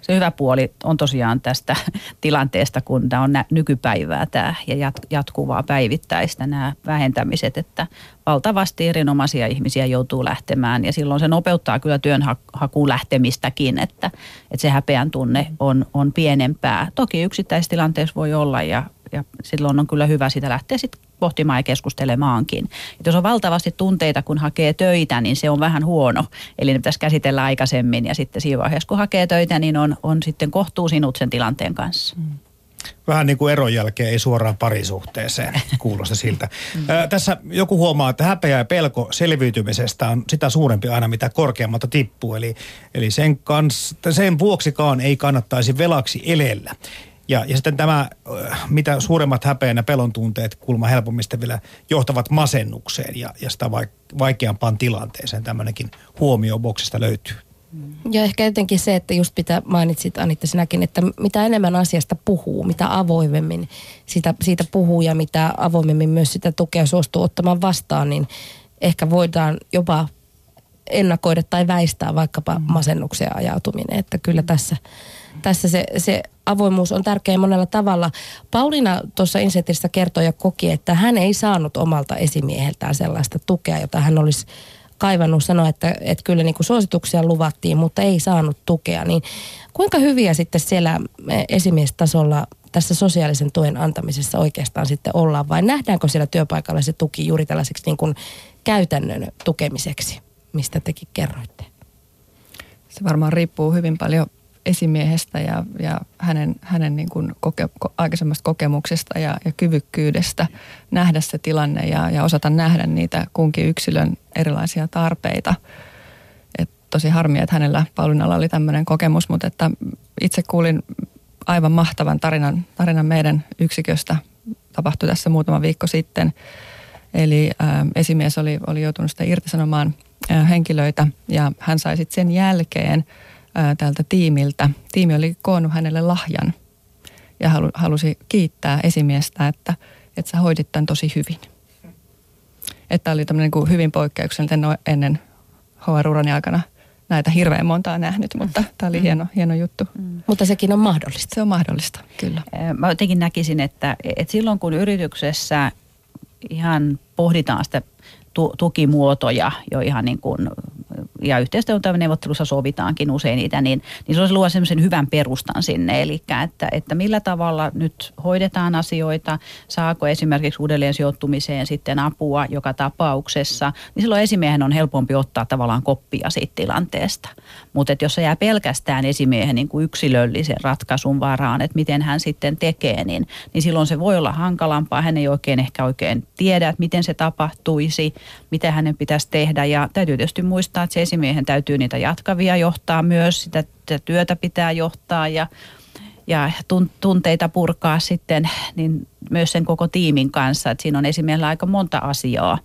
Se hyvä puoli on tosiaan tästä tilanteesta, kun tämä on nykypäivää tämä ja jatkuvaa päivittäistä nämä vähentämiset, että valtavasti erinomaisia ihmisiä joutuu lähtemään ja silloin se nopeuttaa kyllä työnhakuun lähtemistäkin, että, että se häpeän tunne on, on pienempää. Toki yksittäistilanteessa voi olla ja ja silloin on kyllä hyvä sitä lähteä sitten pohtimaan ja keskustelemaankin. Et jos on valtavasti tunteita, kun hakee töitä, niin se on vähän huono. Eli ne pitäisi käsitellä aikaisemmin ja sitten siinä vaiheessa, kun hakee töitä, niin on, on sitten kohtuu sinut sen tilanteen kanssa. Mm. Vähän niin kuin eron jälkeen ei suoraan parisuhteeseen, kuulosta siltä. Ää, tässä joku huomaa, että häpeä ja pelko selviytymisestä on sitä suurempi aina, mitä korkeammalta tippuu. Eli, eli sen, kans, sen vuoksikaan ei kannattaisi velaksi elellä. Ja, ja sitten tämä, mitä suuremmat häpeän ja pelon tunteet kulma helpommin vielä johtavat masennukseen ja, ja sitä vaikeampaan tilanteeseen. Tämmöinenkin huomio boksista löytyy. Ja ehkä jotenkin se, että just pitää mainitsit Anitta sinäkin, että mitä enemmän asiasta puhuu, mitä avoimemmin sitä, siitä puhuu ja mitä avoimemmin myös sitä tukea suostuu ottamaan vastaan, niin ehkä voidaan jopa ennakoida tai väistää vaikkapa masennukseen ajautuminen, että kyllä tässä, tässä se, se avoimuus on tärkeä monella tavalla. Pauliina tuossa Insertissä kertoi ja koki, että hän ei saanut omalta esimieheltään sellaista tukea, jota hän olisi kaivannut, sanoa, että, että kyllä niin kuin suosituksia luvattiin, mutta ei saanut tukea. Niin kuinka hyviä sitten siellä esimiestasolla tässä sosiaalisen tuen antamisessa oikeastaan sitten ollaan, vai nähdäänkö siellä työpaikalla se tuki juuri tällaiseksi niin kuin käytännön tukemiseksi, mistä tekin kerroitte? Se varmaan riippuu hyvin paljon esimiehestä ja, ja hänen, hänen niin kuin koke, aikaisemmasta kokemuksesta ja, ja kyvykkyydestä nähdä se tilanne ja, ja osata nähdä niitä kunkin yksilön erilaisia tarpeita. Et tosi harmia, että hänellä Pauliinalla oli tämmöinen kokemus, mutta että itse kuulin aivan mahtavan tarinan, tarinan meidän yksiköstä. Tapahtui tässä muutama viikko sitten. Eli ä, esimies oli, oli joutunut sitä irtisanomaan ä, henkilöitä ja hän sai sitten sen jälkeen tältä tiimiltä. Tiimi oli koonnut hänelle lahjan ja halu, halusi kiittää esimiestä, että, että sä hoidit tämän tosi hyvin. Tämä oli tämmöinen niin hyvin poikkeuksellinen, en ole ennen H R-urani aikana näitä hirveän montaa nähnyt, mutta tämä oli hieno, hieno juttu. Mm. Mutta sekin on mahdollista. Se on mahdollista, kyllä. Mä jotenkin näkisin, että, että silloin kun yrityksessä ihan pohditaan sitä tukimuotoja jo ihan niin kuin ja yhteistyön tai neuvottelussa sovitaankin usein niitä, niin, niin se luo semmoisen hyvän perustan sinne. Eli että, että millä tavalla nyt hoidetaan asioita, saako esimerkiksi uudelleen sijoittumiseen sitten apua joka tapauksessa, niin silloin esimiehen on helpompi ottaa tavallaan koppia siitä tilanteesta. Mutta jos se jää pelkästään esimiehen niin kuin yksilöllisen ratkaisun varaan, että miten hän sitten tekee, niin, niin silloin se voi olla hankalampaa. Hän ei oikein ehkä oikein tiedä, että miten se tapahtuisi, mitä hänen pitäisi tehdä. Ja täytyy tietysti muistaa, että se esimiehen täytyy niitä jatkavia johtaa myös, sitä työtä pitää johtaa ja, ja tunteita purkaa sitten niin myös sen koko tiimin kanssa. Et siinä on esimiehellä aika monta asiaa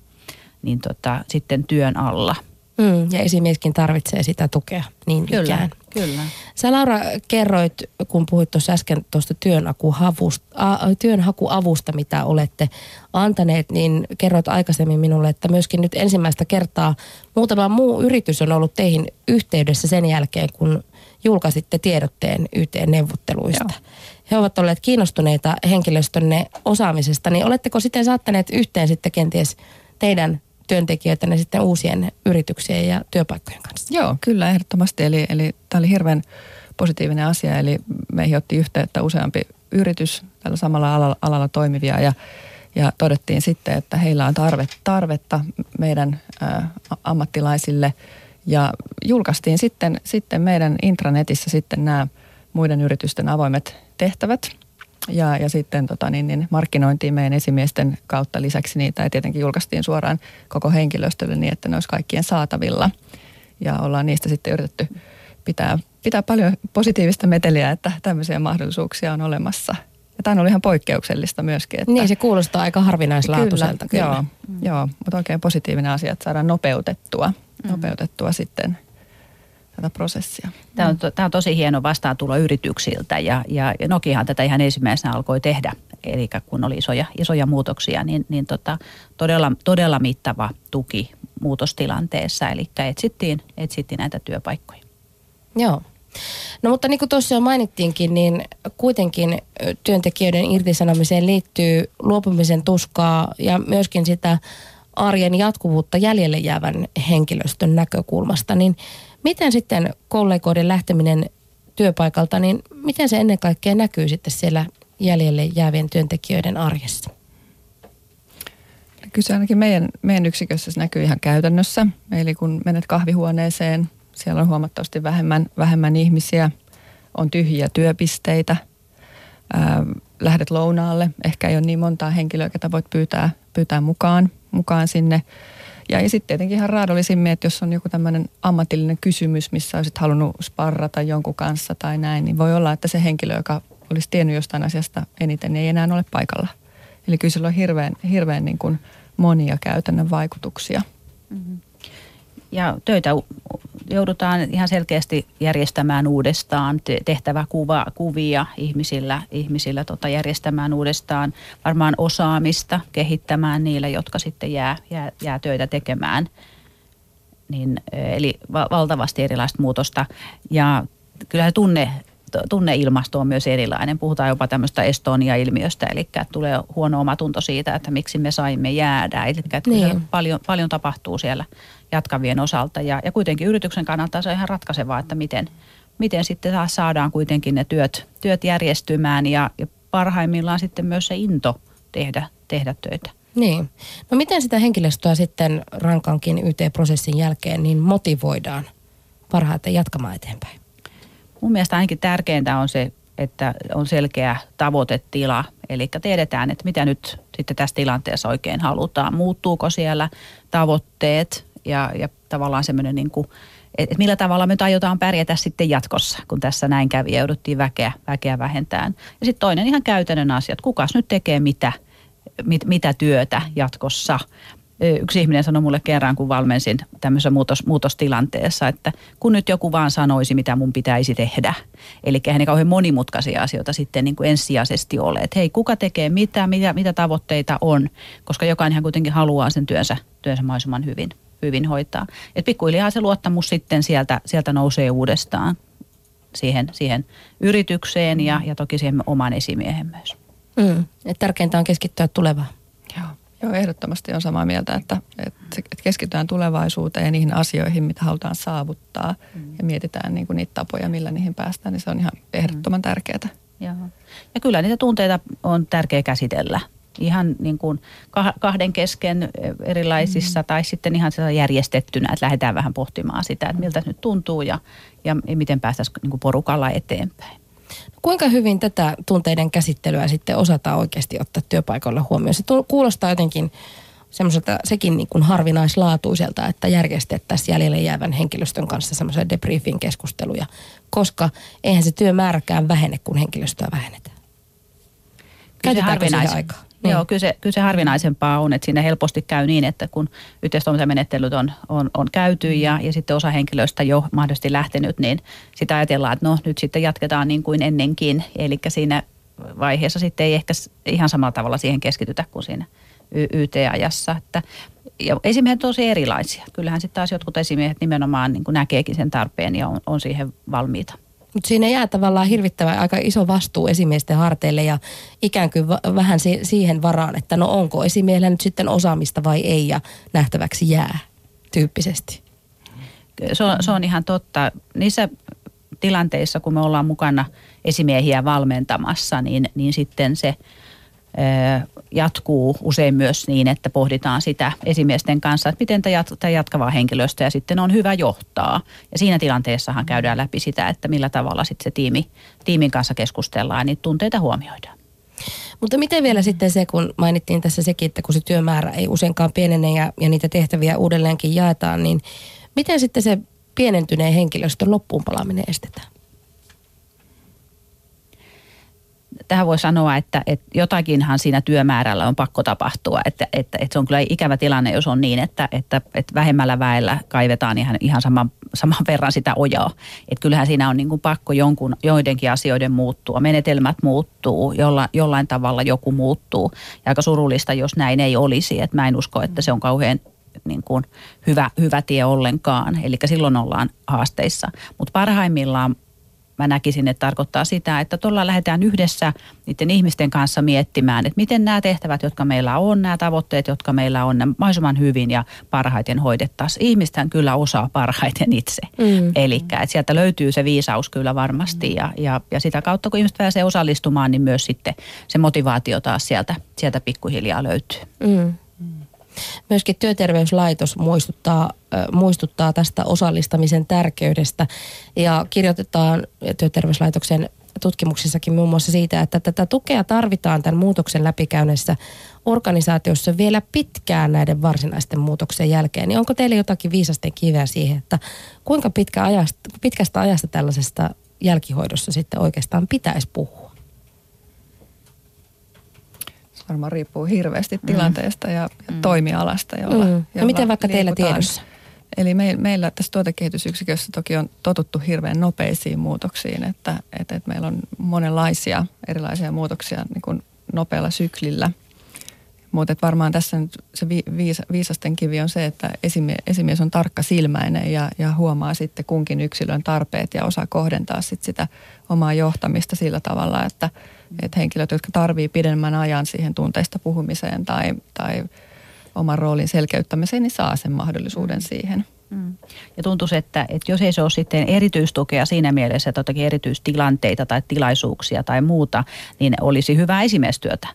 niin tota, sitten työn alla. Mm, ja esimieskin tarvitsee sitä tukea niin kyllä, ikään. Kyllä. Sä Laura kerroit, kun puhuit tuossa äsken tuosta työnhakuavusta, mitä olette antaneet, niin kerroit aikaisemmin minulle, että myöskin nyt ensimmäistä kertaa muutama muu yritys on ollut teihin yhteydessä sen jälkeen, kun julkaisitte tiedotteen Y T-neuvotteluista. Joo. He ovat olleet kiinnostuneita henkilöstönne osaamisesta, niin oletteko sitten saattaneet yhteen sitten kenties teidän työntekijöitä ne sitten uusien yrityksien ja työpaikkojen kanssa? Joo, kyllä ehdottomasti. Eli, eli tämä oli hirveän positiivinen asia. Eli meihin otti yhteyttä useampi yritys tällä samalla alalla, alalla toimivia ja, ja todettiin sitten, että heillä on tarve, tarvetta meidän ä, ammattilaisille ja julkaistiin sitten, sitten meidän intranetissä sitten nämä muiden yritysten avoimet tehtävät. Ja, ja sitten tota, niin, niin markkinointiin meidän esimiesten kautta lisäksi niitä ja tietenkin julkaistiin suoraan koko henkilöstölle niin, että ne olisi kaikkien saatavilla. Ja ollaan niistä sitten yritetty pitää, pitää paljon positiivista meteliä, että tämmöisiä mahdollisuuksia on olemassa. Ja tämä on ollut ihan poikkeuksellista myöskin. Että niin, se kuulostaa aika harvinaislaatuiselta. Kyllä, kyllä. Joo, mm. joo, mutta oikein positiivinen asia, että saadaan nopeutettua, mm. nopeutettua sitten tätä prosessia. Tämä on, to, tämä on tosi hieno vastaantulo yrityksiltä ja, ja Nokiahan tätä ihan ensimmäisenä alkoi tehdä. Eli kun oli isoja, isoja muutoksia, niin, niin tota, todella, todella mittava tuki muutostilanteessa. Eli etsittiin, etsittiin näitä työpaikkoja. Joo. No mutta niin kuin tuossa jo mainittiinkin, niin kuitenkin työntekijöiden irtisanomiseen liittyy luopumisen tuskaa ja myöskin sitä arjen jatkuvuutta jäljelle jäävän henkilöstön näkökulmasta, niin miten sitten kollegoiden lähteminen työpaikalta, niin miten se ennen kaikkea näkyy sitten siellä jäljelle jäävien työntekijöiden arjessa? Kyllä se ainakin meidän, meidän yksikössä se näkyy ihan käytännössä. Eli kun menet kahvihuoneeseen, siellä on huomattavasti vähemmän, vähemmän ihmisiä, on tyhjiä työpisteitä, ää, lähdet lounaalle, ehkä ei ole niin montaa henkilöä, ketä voit pyytää, pyytää mukaan, mukaan sinne. Ja, ja sitten tietenkin ihan raadollisimmin, että jos on joku tämmöinen ammatillinen kysymys, missä olisit halunnut sparrata jonkun kanssa tai näin, niin voi olla, että se henkilö, joka olisi tiennyt jostain asiasta eniten, niin ei enää ole paikalla. Eli kyllä sillä on hirveän, hirveän niin kuin monia käytännön vaikutuksia. Ja töitä joudutaan ihan selkeästi järjestämään uudestaan, tehtäväkuvia ihmisillä, ihmisillä tota järjestämään uudestaan, varmaan osaamista kehittämään niillä, jotka sitten jää, jää, jää töitä tekemään. Niin, eli va- valtavasti erilaista muutosta ja kyllä tunne... tunneilmasto on myös erilainen. Puhutaan jopa tämmöistä Estonia-ilmiöstä, eli tulee huono omatunto siitä, että miksi me saimme jäädä. Eli että niin. paljon, paljon tapahtuu siellä jatkavien osalta ja, ja kuitenkin yrityksen kannalta se on ihan ratkaisevaa, että miten, miten sitten taas saadaan kuitenkin ne työt, työt järjestymään ja, ja parhaimmillaan sitten myös se into tehdä, tehdä töitä. Niin. No miten sitä henkilöstöä sitten rankankin Y T-prosessin jälkeen niin motivoidaan parhaiten jatkamaan eteenpäin? Mun mielestä ainakin tärkeintä on se, että on selkeä tavoitetila, eli tiedetään, että mitä nyt sitten tässä tilanteessa oikein halutaan. Muuttuuko siellä tavoitteet ja, ja tavallaan semmoinen, niin kuin, että millä tavalla me aiotaan pärjätä sitten jatkossa, kun tässä näin kävi ja jouduttiin väkeä, väkeä vähentämään. Ja sitten toinen ihan käytännön asia, että kukas nyt tekee mitä, mit, mitä työtä jatkossa. Yksi ihminen sanoi mulle kerran, kun valmensin tämmöisessä muutos, muutostilanteessa, että kun nyt joku vaan sanoisi, mitä mun pitäisi tehdä. Eli eihän ne kauhean monimutkaisia asioita sitten niin kuin ensisijaisesti ole. Että hei, kuka tekee mitä, mitä, mitä tavoitteita on, koska jokainenhan kuitenkin haluaa sen työnsä, työnsä mahdollisimman hyvin, hyvin hoitaa. Että pikkuhiljaa se luottamus sitten sieltä, sieltä nousee uudestaan siihen, siihen yritykseen ja, ja toki siihen oman esimiehen myös. Mm, että tärkeintä on keskittyä tulevaan. Joo. Joo, ehdottomasti on samaa mieltä, että, että keskitytään tulevaisuuteen ja niihin asioihin, mitä halutaan saavuttaa mm. ja mietitään niin kuin niitä tapoja, millä niihin päästään, niin se on ihan ehdottoman mm. tärkeää. Joo. Ja kyllä niitä tunteita on tärkeää käsitellä. Ihan niin kuin kahden kesken erilaisissa mm. tai sitten ihan järjestettynä, että lähdetään vähän pohtimaan sitä, että miltä nyt tuntuu ja, ja miten päästäisiin niin kuin porukalla eteenpäin. Kuinka hyvin tätä tunteiden käsittelyä sitten osataan oikeasti ottaa työpaikalla huomioon? Se kuulostaa jotenkin semmoiselta sekin niin kuin harvinaislaatuiselta, että järjestettäisiin jäljelle jäävän henkilöstön kanssa semmoisia debriefin keskusteluja, koska eihän se työmääräkään vähene, kun henkilöstöä vähennetään. Käytetäänkö siihen aikaa? Niin. Joo, kyllä se, kyllä se harvinaisempaa on, että siinä helposti käy niin, että kun yhteistoimintamenettelyt on, on, on käyty ja, ja sitten osa henkilöistä jo mahdollisesti lähtenyt, niin sitä ajatellaan, että no nyt sitten jatketaan niin kuin ennenkin. Eli siinä vaiheessa sitten ei ehkä ihan samalla tavalla siihen keskitytä kuin siinä Y T-ajassa. Että, ja esimiehet on tosi erilaisia. Kyllähän sitten taas jotkut esimiehet nimenomaan niin kuin näkeekin sen tarpeen ja on, on siihen valmiita. Mutta siinä jää tavallaan hirvittävän aika iso vastuu esimiesten harteille ja ikään kuin va- vähän si- siihen varaan, että no onko esimiehellä nyt sitten osaamista vai ei ja nähtäväksi jää tyyppisesti. Se on, se on ihan totta. Niissä tilanteissa, kun me ollaan mukana esimiehiä valmentamassa, niin, niin sitten se ö, jatkuu usein myös niin, että pohditaan sitä esimiesten kanssa, että miten tämä jatkavaa henkilöstöä sitten on hyvä johtaa. Ja siinä tilanteessahan käydään läpi sitä, että millä tavalla sitten se tiimi, tiimin kanssa keskustellaan ja niitä tunteita huomioidaan. Mutta miten vielä sitten se, kun mainittiin tässä sekin, että kun se työmäärä ei useinkaan pienene ja, ja niitä tehtäviä uudelleenkin jaetaan, niin miten sitten se pienentyneen henkilöstön loppuun palaaminen estetään? Tähän voi sanoa, että, että jotakinhan siinä työmäärällä on pakko tapahtua. Että, että, että se on kyllä ikävä tilanne, jos on niin, että, että, että vähemmällä väellä kaivetaan ihan, ihan saman, saman verran sitä ojaa. Että kyllähän siinä on niin kuin pakko jonkun, joidenkin asioiden muuttua. Menetelmät muuttuu, jolla, jollain tavalla joku muuttuu. Ja aika surullista, jos näin ei olisi. Että mä en usko, että se on kauhean niin kuin hyvä, hyvä tie ollenkaan. Eli silloin ollaan haasteissa. Mutta parhaimmillaan. mä näkisin, että tarkoittaa sitä, että tuolla lähdetään yhdessä niiden ihmisten kanssa miettimään, että miten nämä tehtävät, jotka meillä on, nämä tavoitteet, jotka meillä on, nämä mahdollisimman hyvin ja parhaiten hoidettaisiin. Ihmistään kyllä osaa parhaiten itse. Mm. Elikkä, että sieltä löytyy se viisaus kyllä varmasti ja, ja, ja sitä kautta, kun ihmiset pääsee osallistumaan, niin myös sitten se motivaatio taas sieltä, sieltä pikkuhiljaa löytyy. Mm. Myöskin Työterveyslaitos muistuttaa, äh, muistuttaa tästä osallistamisen tärkeydestä ja kirjoitetaan Työterveyslaitoksen tutkimuksissakin muun muassa siitä, että tätä tukea tarvitaan tämän muutoksen läpikäynnissä organisaatiossa vielä pitkään näiden varsinaisten muutoksen jälkeen. Niin onko teille jotakin viisasten kiveä siihen, että kuinka pitkä ajasta, pitkästä ajasta tällaisesta jälkihoidossa sitten oikeastaan pitäisi puhua? Varmaan riippuu hirveästi tilanteesta ja mm. toimialasta, jolla, mm. no jolla miten vaikka liikutaan. Teillä tiedossa? Eli me, meillä tässä tuotekehitysyksikössä toki on totuttu hirveän nopeisiin muutoksiin, että, että, että meillä on monenlaisia erilaisia muutoksia niin kuin nopealla syklillä. Mutta varmaan tässä nyt se viisa, viisasten kivi on se, että esimies, esimies on tarkkasilmäinen ja, ja huomaa sitten kunkin yksilön tarpeet ja osaa kohdentaa sit sitä omaa johtamista sillä tavalla, että että henkilöt, jotka tarvii pidemmän ajan siihen tunteista puhumiseen tai, tai oman roolin selkeyttämiseen, niin saa sen mahdollisuuden siihen. Ja tuntuisi, että, että jos ei se ole sitten erityistukea siinä mielessä, että toki erityistilanteita tai tilaisuuksia tai muuta, niin olisi hyvää esimiestyötä.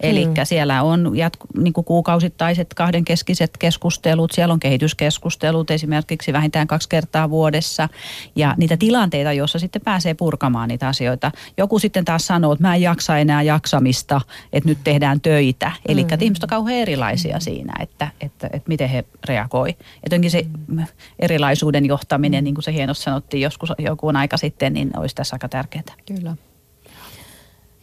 Eli hmm. siellä on jatku, niin kuin kuukausittaiset kahdenkeskiset keskustelut, siellä on kehityskeskustelut esimerkiksi vähintään kaksi kertaa vuodessa ja niitä tilanteita, joissa sitten pääsee purkamaan niitä asioita. Joku sitten taas sanoo, että mä en jaksa enää jaksamista, että nyt tehdään töitä. Eli hmm. ihmiset on kauhean erilaisia hmm. siinä, että, että, että miten he reagoi. Jotenkin se erilaisuuden johtaminen, niin kuin se hienosti sanottiin joskus joku aika sitten, niin olisi tässä aika tärkeää. Kyllä.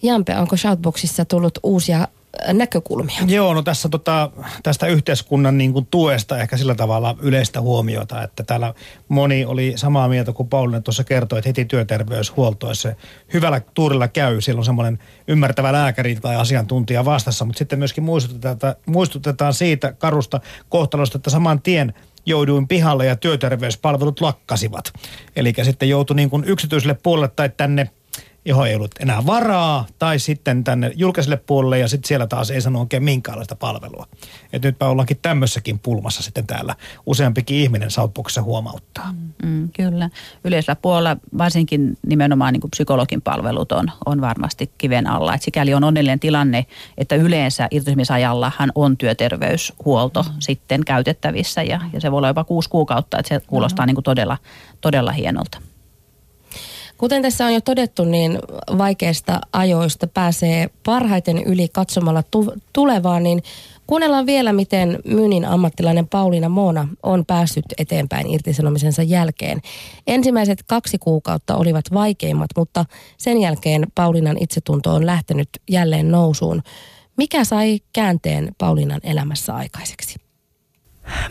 Jampe, onko Shoutboxissa tullut uusia näkökulmia? Joo, no tässä tota, tästä yhteiskunnan niin kuin tuesta ehkä sillä tavalla yleistä huomiota, että täällä moni oli samaa mieltä kuin Pauliina tuossa kertoi, että heti työterveyshuoltoissa hyvällä tuurilla käy, siellä on semmoinen ymmärtävä lääkäri tai asiantuntija vastassa, mutta sitten myöskin muistutetaan, muistutetaan siitä karusta kohtalosta, että saman tien jouduin pihalle ja työterveyspalvelut lakkasivat. Eli sitten joutui niin kuin yksityiselle puolelle tai tänne, johon ei ollut enää varaa, tai sitten tänne julkiselle puolelle, ja sitten siellä taas ei sano oikein minkäänlaista palvelua. Että nytpä ollaankin tämmössäkin pulmassa sitten täällä. Useampikin ihminen Shoutboxissa huomauttaa. Mm, kyllä. Yleisellä puolella varsinkin nimenomaan niin kuin psykologin palvelut on, on varmasti kiven alla. Et sikäli on onnellinen tilanne, että yleensä irtisanomisajallahan on työterveyshuolto mm. sitten käytettävissä, ja, ja se voi olla jopa kuusi kuukautta, että se kuulostaa mm. niin kuin todella, todella hienolta. Kuten tässä on jo todettu, niin vaikeista ajoista pääsee parhaiten yli katsomalla tu- tulevaan, niin kuunnellaan vielä, miten myynnin ammattilainen Pauliina Moona on päässyt eteenpäin irtisanomisensa jälkeen. Ensimmäiset kaksi kuukautta olivat vaikeimmat, mutta sen jälkeen Pauliinan itsetunto on lähtenyt jälleen nousuun. Mikä sai käänteen Pauliinan elämässä aikaiseksi?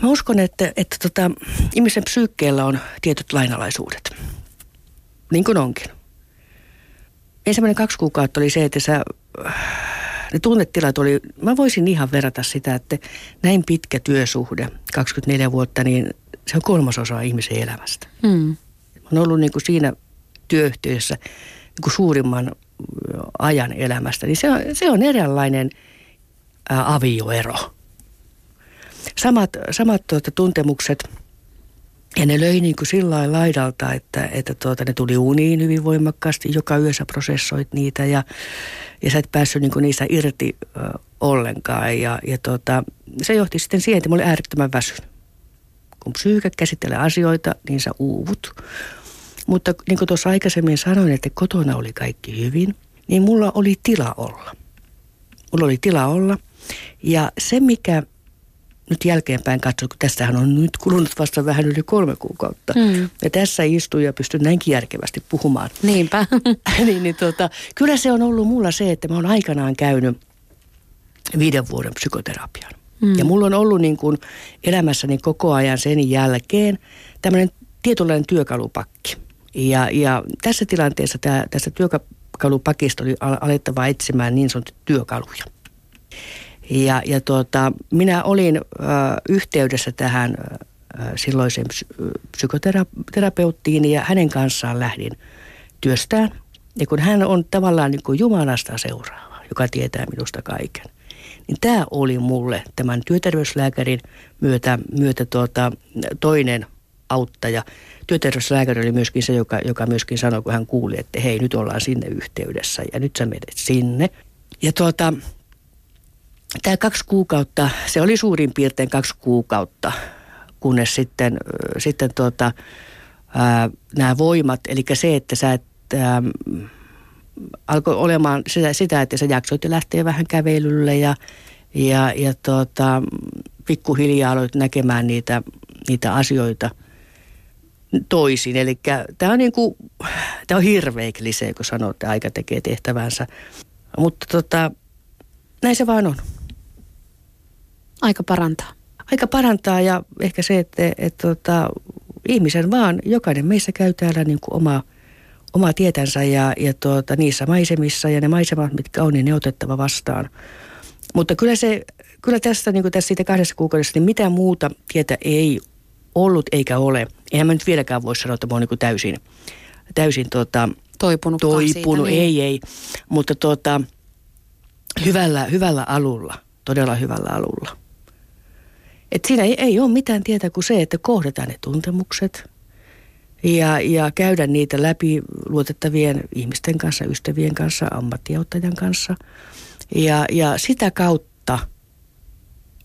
Mä uskon, että, että tota, ihmisen psyykkeellä on tietyt lainalaisuudet. Niin kuin onkin. Ensimmäinen kaksi kuukautta oli se, että sä, ne tunnetilat oli, mä voisin ihan verrata sitä, että näin pitkä työsuhde, kaksikymmentäneljä vuotta, niin se on kolmasosa ihmisen elämästä. Mm. Mä oon ollut niin kuin siinä työyhteisössä niin kuin suurimman ajan elämästä, niin se on, se on eräänlainen ää, avioero. Samat, samat tuota, tuntemukset. Ja ne löi niin kuin sillain laidalta, että, että tuota, ne tuli uniin hyvin voimakkaasti. Joka yö sä prosessoit niitä ja, ja sä et päässyt niin kuin niistä irti ö, ollenkaan. Ja, ja tuota, se johti sitten siihen, että mä olin äärettömän väsynyt. Kun psyykä käsittelee asioita, niin sä uuvut. Mutta niin kuin tuossa aikaisemmin sanoin, että kotona oli kaikki hyvin, niin mulla oli tila olla. Mulla oli tila olla. Ja se, mikä... Nyt jälkeenpäin katsoin, kun tästähän on nyt kulunut vasta vähän yli kolme kuukautta. Mm. Ja tässä istuin ja pystyn näinkin järkevästi puhumaan. Niinpä. niin, niin tota, kyllä se on ollut mulla se, että mä oon aikanaan käynyt viiden vuoden psykoterapian. Mm. Ja mulla on ollut niin kuin elämässäni koko ajan sen jälkeen tämmöinen tietynlainen työkalupakki. Ja, ja tässä tilanteessa tää, tästä työkalupakista oli alettava etsimään niin sanottu työkaluja. Ja, ja tuota, minä olin ö, yhteydessä tähän ö, silloiseen psykoterapeuttiin ja hänen kanssaan lähdin työstään. Ja kun hän on tavallaan niin kuin Jumalasta seuraava, joka tietää minusta kaiken. Niin tämä oli mulle tämän työterveyslääkärin myötä, myötä tuota, toinen auttaja. Työterveyslääkäri oli myöskin se, joka, joka myöskin sanoi, kun hän kuuli, että hei, nyt ollaan sinne yhteydessä ja nyt sä menet sinne. Ja tuota, tämä kaksi kuukautta, se oli suurin piirtein kaksi kuukautta, kunnes sitten, sitten tuota, nämä voimat, eli se, että sä et, ää, alkoi olemaan sitä, sitä, että sä jaksoit lähteä vähän kävelylle ja, ja, ja tuota, pikkuhiljaa aloit näkemään niitä, niitä asioita toisin. Eli tämä on, niinku, on hirveä klisee, kun sanoo, että aika tekee tehtävänsä. Mutta tota, näin se vaan on. Aika parantaa. Aika parantaa ja ehkä se, että et, tota, ihmisen vaan, jokainen meissä käy täällä niinku omaa Oma tietänsä ja, ja tuota, niissä maisemissa ja ne maisemat, mitkä on, niin ne otettava vastaan. Mutta kyllä, se, kyllä tästä, niin kuin tässä siitä kahdessa kuukaudessa, niin mitään muuta tietä ei ollut eikä ole. Eihän mä nyt vieläkään voi sanoa, että mä oon niin täysin, täysin tuota, toipunut. toipunut. Siitä, niin. Ei, ei. Mutta tuota, hyvällä, hyvällä alulla, todella hyvällä alulla. Et siinä ei, ei ole mitään tietä kuin se, että kohdataan ne tuntemukset. Ja, ja käydä niitä läpi luotettavien ihmisten kanssa, ystävien kanssa, ammattiauttajan kanssa. Ja, ja sitä kautta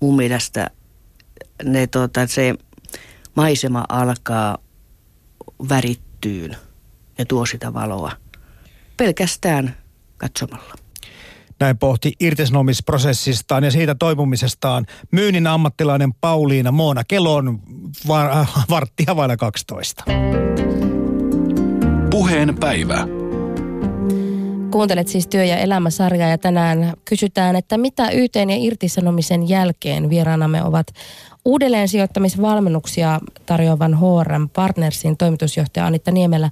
mun mielestä ne, tota, se maisema alkaa värittyyn ja tuo sitä valoa pelkästään katsomalla. Näin pohti irtisanomisprosessistaan ja siitä toipumisestaan myynnin ammattilainen Pauliina Moona. Kello on var- varttia vailla kaksitoista. Puheen päivä. Kuuntelet siis Työ- ja elämäsarjaa ja tänään kysytään, että mitä yhteen ja irtisanomisen jälkeen vieraanamme ovat uudelleen sijoittamisvalmennuksia tarjoavan H R M Partnersin toimitusjohtaja Anitta Niemelä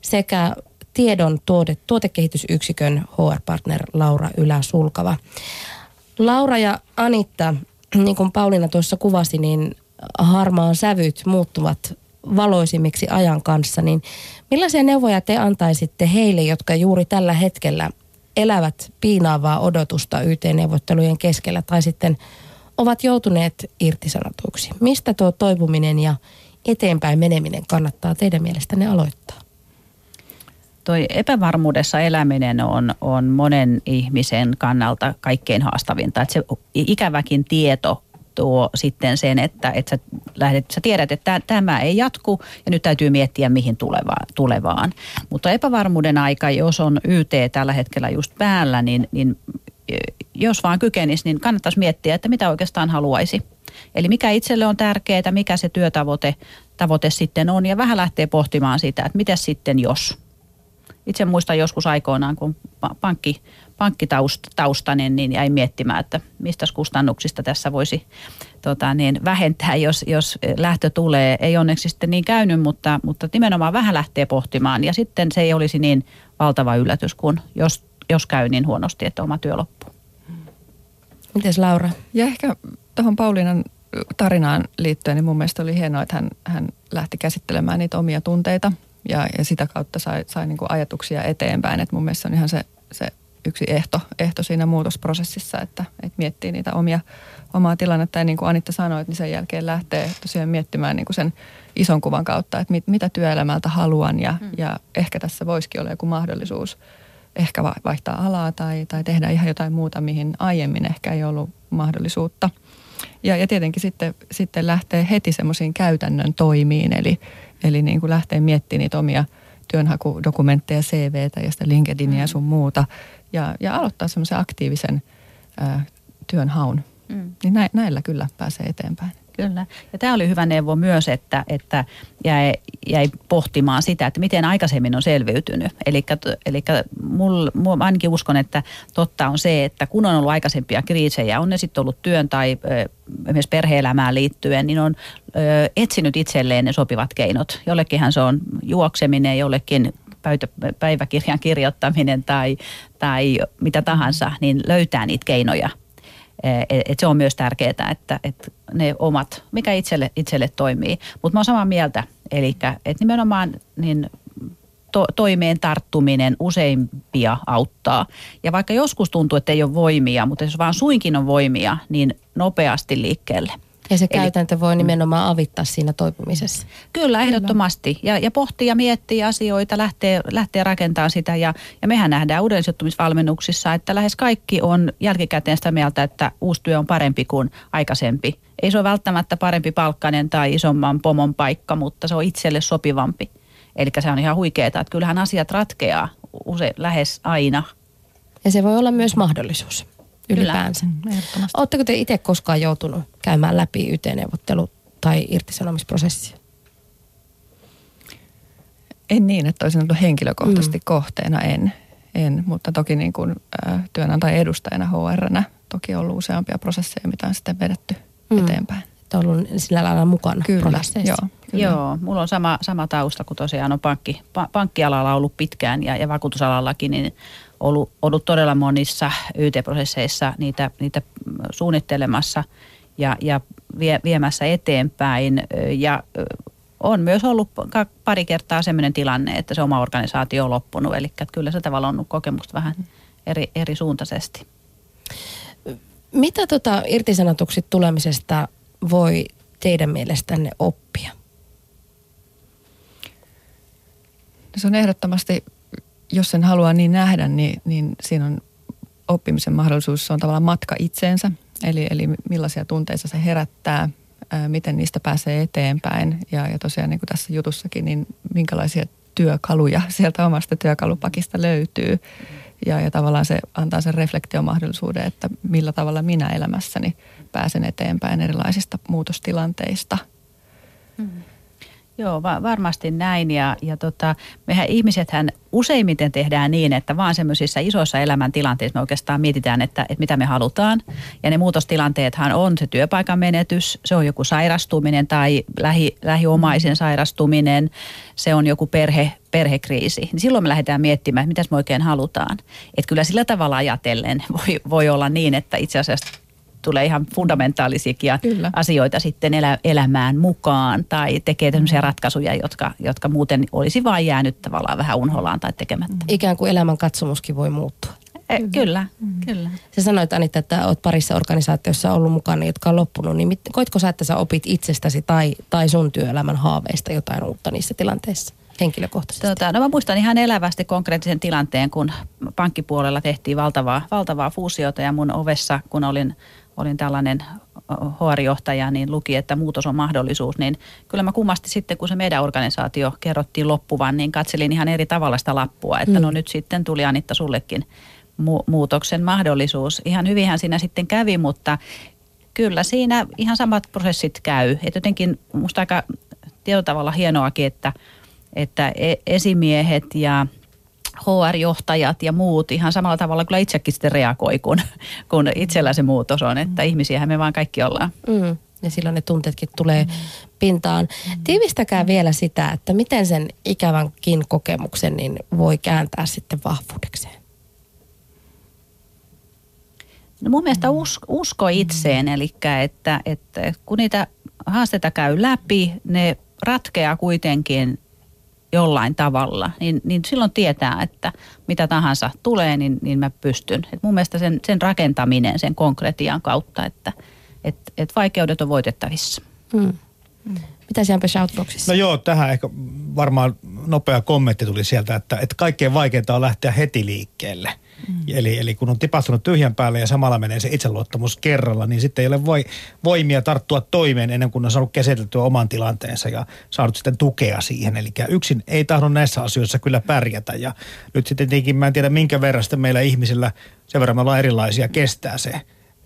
sekä Tiedon tuote, tuotekehitysyksikön H R-partner Laura Ylä-Sulkava. Laura ja Anitta, niin kuin Pauliina tuossa kuvasi, niin harmaan sävyt muuttuvat valoisimmiksi ajan kanssa. Niin millaisia neuvoja te antaisitte heille, jotka juuri tällä hetkellä elävät piinaavaa odotusta Y T-neuvottelujen keskellä tai sitten ovat joutuneet irtisanotuiksi? Mistä tuo toipuminen ja eteenpäin meneminen kannattaa teidän mielestänne aloittaa? Toi epävarmuudessa eläminen on, on monen ihmisen kannalta kaikkein haastavinta. Että se ikäväkin tieto tuo sitten sen, että, että sä, lähdet, sä tiedät, että tämä ei jatku ja nyt täytyy miettiä mihin tulevaan. tulevaan. Mutta epävarmuuden aika, jos on Y T tällä hetkellä just päällä, niin, niin jos vaan kykenisi, niin kannattaisi miettiä, että mitä oikeastaan haluaisi. Eli mikä itselle on tärkeää, mikä se työtavoite tavoite sitten on ja vähän lähtee pohtimaan sitä, että mitä sitten jos. Itse muistan joskus aikoinaan, kun pankki, pankkitaustainen niin jäi miettimään, että mistä kustannuksista tässä voisi tota, niin vähentää, jos, jos lähtö tulee. Ei onneksi sitten niin käynyt, mutta, mutta nimenomaan vähän lähtee pohtimaan. Ja sitten se ei olisi niin valtava yllätys, kun jos, jos käy niin huonosti, että oma työ loppuu. Mites Laura? Ja ehkä tuohon Pauliinan tarinaan liittyen, niin mun mielestä oli hienoa, että hän, hän lähti käsittelemään niitä omia tunteita. Ja, ja sitä kautta sai, sai niin kuin ajatuksia eteenpäin, että mun mielestä on ihan se, se yksi ehto, ehto siinä muutosprosessissa, että, että miettii niitä omia, omaa tilannetta. Ja niin kuin Anitta sanoi, niin sen jälkeen lähtee tosiaan miettimään niin kuin sen ison kuvan kautta, että mit, mitä työelämältä haluan ja, mm. ja ehkä tässä voisikin olla joku mahdollisuus ehkä vaihtaa alaa tai, tai tehdä ihan jotain muuta, mihin aiemmin ehkä ei ollut mahdollisuutta. Ja, ja tietenkin sitten, sitten lähtee heti semmoisiin käytännön toimiin, eli Eli niin kuin lähtee miettimään niitä omia työnhakudokumentteja, C V:tä ja sitä LinkedInia ja sun muuta. Ja, ja aloittaa semmoisen aktiivisen ää, työnhaun. Mm. Niin nä, näillä kyllä pääsee eteenpäin. Kyllä. Ja tämä oli hyvä neuvo myös, että, että jäi, jäi pohtimaan sitä, että miten aikaisemmin on selviytynyt. Eli mä ainakin uskon, että totta on se, että kun on ollut aikaisempia kriisejä, on ne sitten ollut työn tai myös perhe-elämään liittyen, niin on ö, etsinyt itselleen ne sopivat keinot. Jollekinhan se on juokseminen, jollekin päiväkirjan kirjoittaminen tai, tai mitä tahansa, niin löytää niitä keinoja. Et se on myös tärkeää, että, että ne omat, mikä itselle, itselle toimii. Mutta mä oon samaa mieltä, eli että nimenomaan niin to- toimeen tarttuminen useimpia auttaa. Ja vaikka joskus tuntuu, että ei ole voimia, mutta jos vaan suinkin on voimia, niin nopeasti liikkeelle. Ja se käytäntö Eli, voi nimenomaan avittaa siinä toipumisessa. Kyllä, ehdottomasti. Ja, ja pohtii ja miettii asioita, lähtee, lähtee rakentamaan sitä. Ja, ja mehän nähdään uudellisijoittumisvalmennuksissa, että lähes kaikki on jälkikäteen sitä mieltä, että uusi työ on parempi kuin aikaisempi. Ei se ole välttämättä parempi palkkainen tai isomman pomon paikka, mutta se on itselle sopivampi. Eli se on ihan huikeaa, että kyllähän asiat ratkeaa usein lähes aina. Ja se voi olla myös mahdollisuus. Ylipäänsä. Oletteko te itse koskaan joutunut käymään läpi Y T-neuvottelu- tai irtisanomisprosessia? En niin, että olisin ollut henkilökohtaisesti mm. kohteena, en. en. Mutta toki niin kuin äh, työnantajan edustajana H R:nä toki on ollut useampia prosesseja, mitä on sitten vedetty mm. eteenpäin. Että on ollut sillä lailla mukana kyllä, prosesseissa. Joo, kyllä. Joo, mulla on sama, sama tausta, kun tosiaan on pankki, pa, pankkialalla ollut pitkään ja, ja vakuutusalallakin, niin Ollut, ollut todella monissa Y T-prosesseissa niitä, niitä suunnittelemassa ja, ja vie, viemässä eteenpäin. Ja on myös ollut pari kertaa sellainen tilanne, että se oma organisaatio on loppunut. Eli kyllä se tavallaan on kokemusta vähän eri, eri suuntaisesti. Mitä tota irtisanotuksi tulemisesta voi teidän mielestänne oppia? Se on ehdottomasti... Jos sen haluaa niin nähdä, niin, niin siinä on oppimisen mahdollisuus, se on tavallaan matka itseensä, eli, eli millaisia tunteita se herättää, ää, miten niistä pääsee eteenpäin ja, ja tosiaan niin kuin tässä jutussakin, niin minkälaisia työkaluja sieltä omasta työkalupakista löytyy ja, ja tavallaan se antaa sen reflektiomahdollisuuden, että millä tavalla minä elämässäni pääsen eteenpäin erilaisista muutostilanteista. Mm. Joo, va- varmasti näin ja, ja tota, mehän ihmisethän useimmiten tehdään niin, että vaan semmoisissa isoissa elämäntilanteissa me oikeastaan mietitään, että, että mitä me halutaan. Ja ne muutostilanteethan on se työpaikan menetys, se on joku sairastuminen tai lähi, lähiomaisen sairastuminen, se on joku perhe, perhekriisi. Niin silloin me lähdetään miettimään, että mitäs me oikein halutaan. Että kyllä sillä tavalla ajatellen voi, voi olla niin, että itse asiassa tulee ihan fundamentaalisiakin kyllä. asioita sitten elä, elämään mukaan tai tekee tämmöisiä ratkaisuja, jotka, jotka muuten olisi vain jäänyt tavallaan vähän unholaan tai tekemättä. Ikään kuin elämän katsomuskin voi muuttua. E, kyllä, mm. kyllä. Sä sanoit Anitta, että olet parissa organisaatiossa ollut mukana, jotka on loppunut, niin mit, koitko sä, että sä opit itsestäsi tai, tai sun työelämän haaveista jotain uutta niissä tilanteissa? Henkilökohtaisesti. Tota, no mä muistan ihan elävästi konkreettisen tilanteen, kun pankkipuolella tehtiin valtavaa, valtavaa fuusiota ja mun ovessa, kun olin, olin tällainen H R-johtaja, niin luki, että muutos on mahdollisuus. Niin kyllä mä kummasti sitten, kun se meidän organisaatio kerrottiin loppuvan, niin katselin ihan eri tavalla sitä lappua, että mm. no nyt sitten tuli Anitta sullekin mu- muutoksen mahdollisuus. Ihan hyvinhän siinä sitten kävi, mutta kyllä siinä ihan samat prosessit käy. Et jotenkin musta aika tietyllä tavalla hienoakin, että että esimiehet ja H R-johtajat ja muut ihan samalla tavalla kyllä itsekin sitten reagoi, kun, kun itsellä se muutos on, että ihmisiähän me vaan kaikki ollaan. Mm. Ja silloin ne tunteetkin tulee mm. pintaan. Mm. Tiivistäkää vielä sitä, että miten sen ikävänkin kokemuksen niin voi kääntää sitten vahvuudekseen. No mun mielestä usko, usko itseen, eli että, että kun niitä haasteita käy läpi, ne ratkeaa kuitenkin jollain tavalla, niin, niin silloin tietää, että mitä tahansa tulee, niin, niin mä pystyn. Et mun mielestä sen, sen rakentaminen, sen konkretian kautta, että et, et vaikeudet on voitettavissa. Hmm. Hmm. Mitä siellä Shoutboxissa? No joo, tähän ehkä varmaan nopea kommentti tuli sieltä, että, että kaikkein vaikeinta on lähteä heti liikkeelle. Hmm. Eli, eli kun on tipahtunut tyhjän päälle ja samalla menee se itseluottamus kerralla, niin sitten ei ole voi, voimia tarttua toimeen ennen kuin on saanut käsiteltyä oman tilanteensa ja saanut sitten tukea siihen. Eli yksin ei tahdo näissä asioissa kyllä pärjätä ja nyt sitten tietenkin mä en tiedä minkä verran sitten meillä ihmisillä, sen verran me ollaan erilaisia, kestää se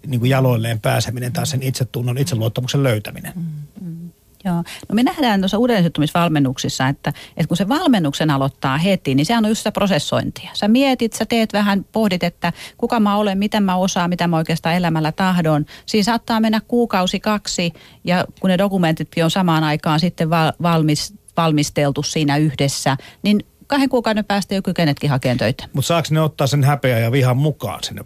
niin kuin jaloilleen pääseminen tai sen itsetunnon, itseluottamuksen löytäminen. Hmm. Joo. No me nähdään tuossa uudellisijoittumisvalmennuksissa, että, että kun se valmennuksen aloittaa heti, niin sehän on just sitä prosessointia. Sä mietit, sä teet vähän, pohdit, että kuka mä olen, mitä mä osaan, mitä mä oikeastaan elämällä tahdon. Siinä saattaa mennä kuukausi, kaksi ja kun ne dokumentitkin on samaan aikaan sitten valmis, valmisteltu siinä yhdessä, niin kahden kuukauden päästä jo kykenetkin hakemaan töitä. Mutta saako ne ottaa sen häpeä ja vihan mukaan sinne?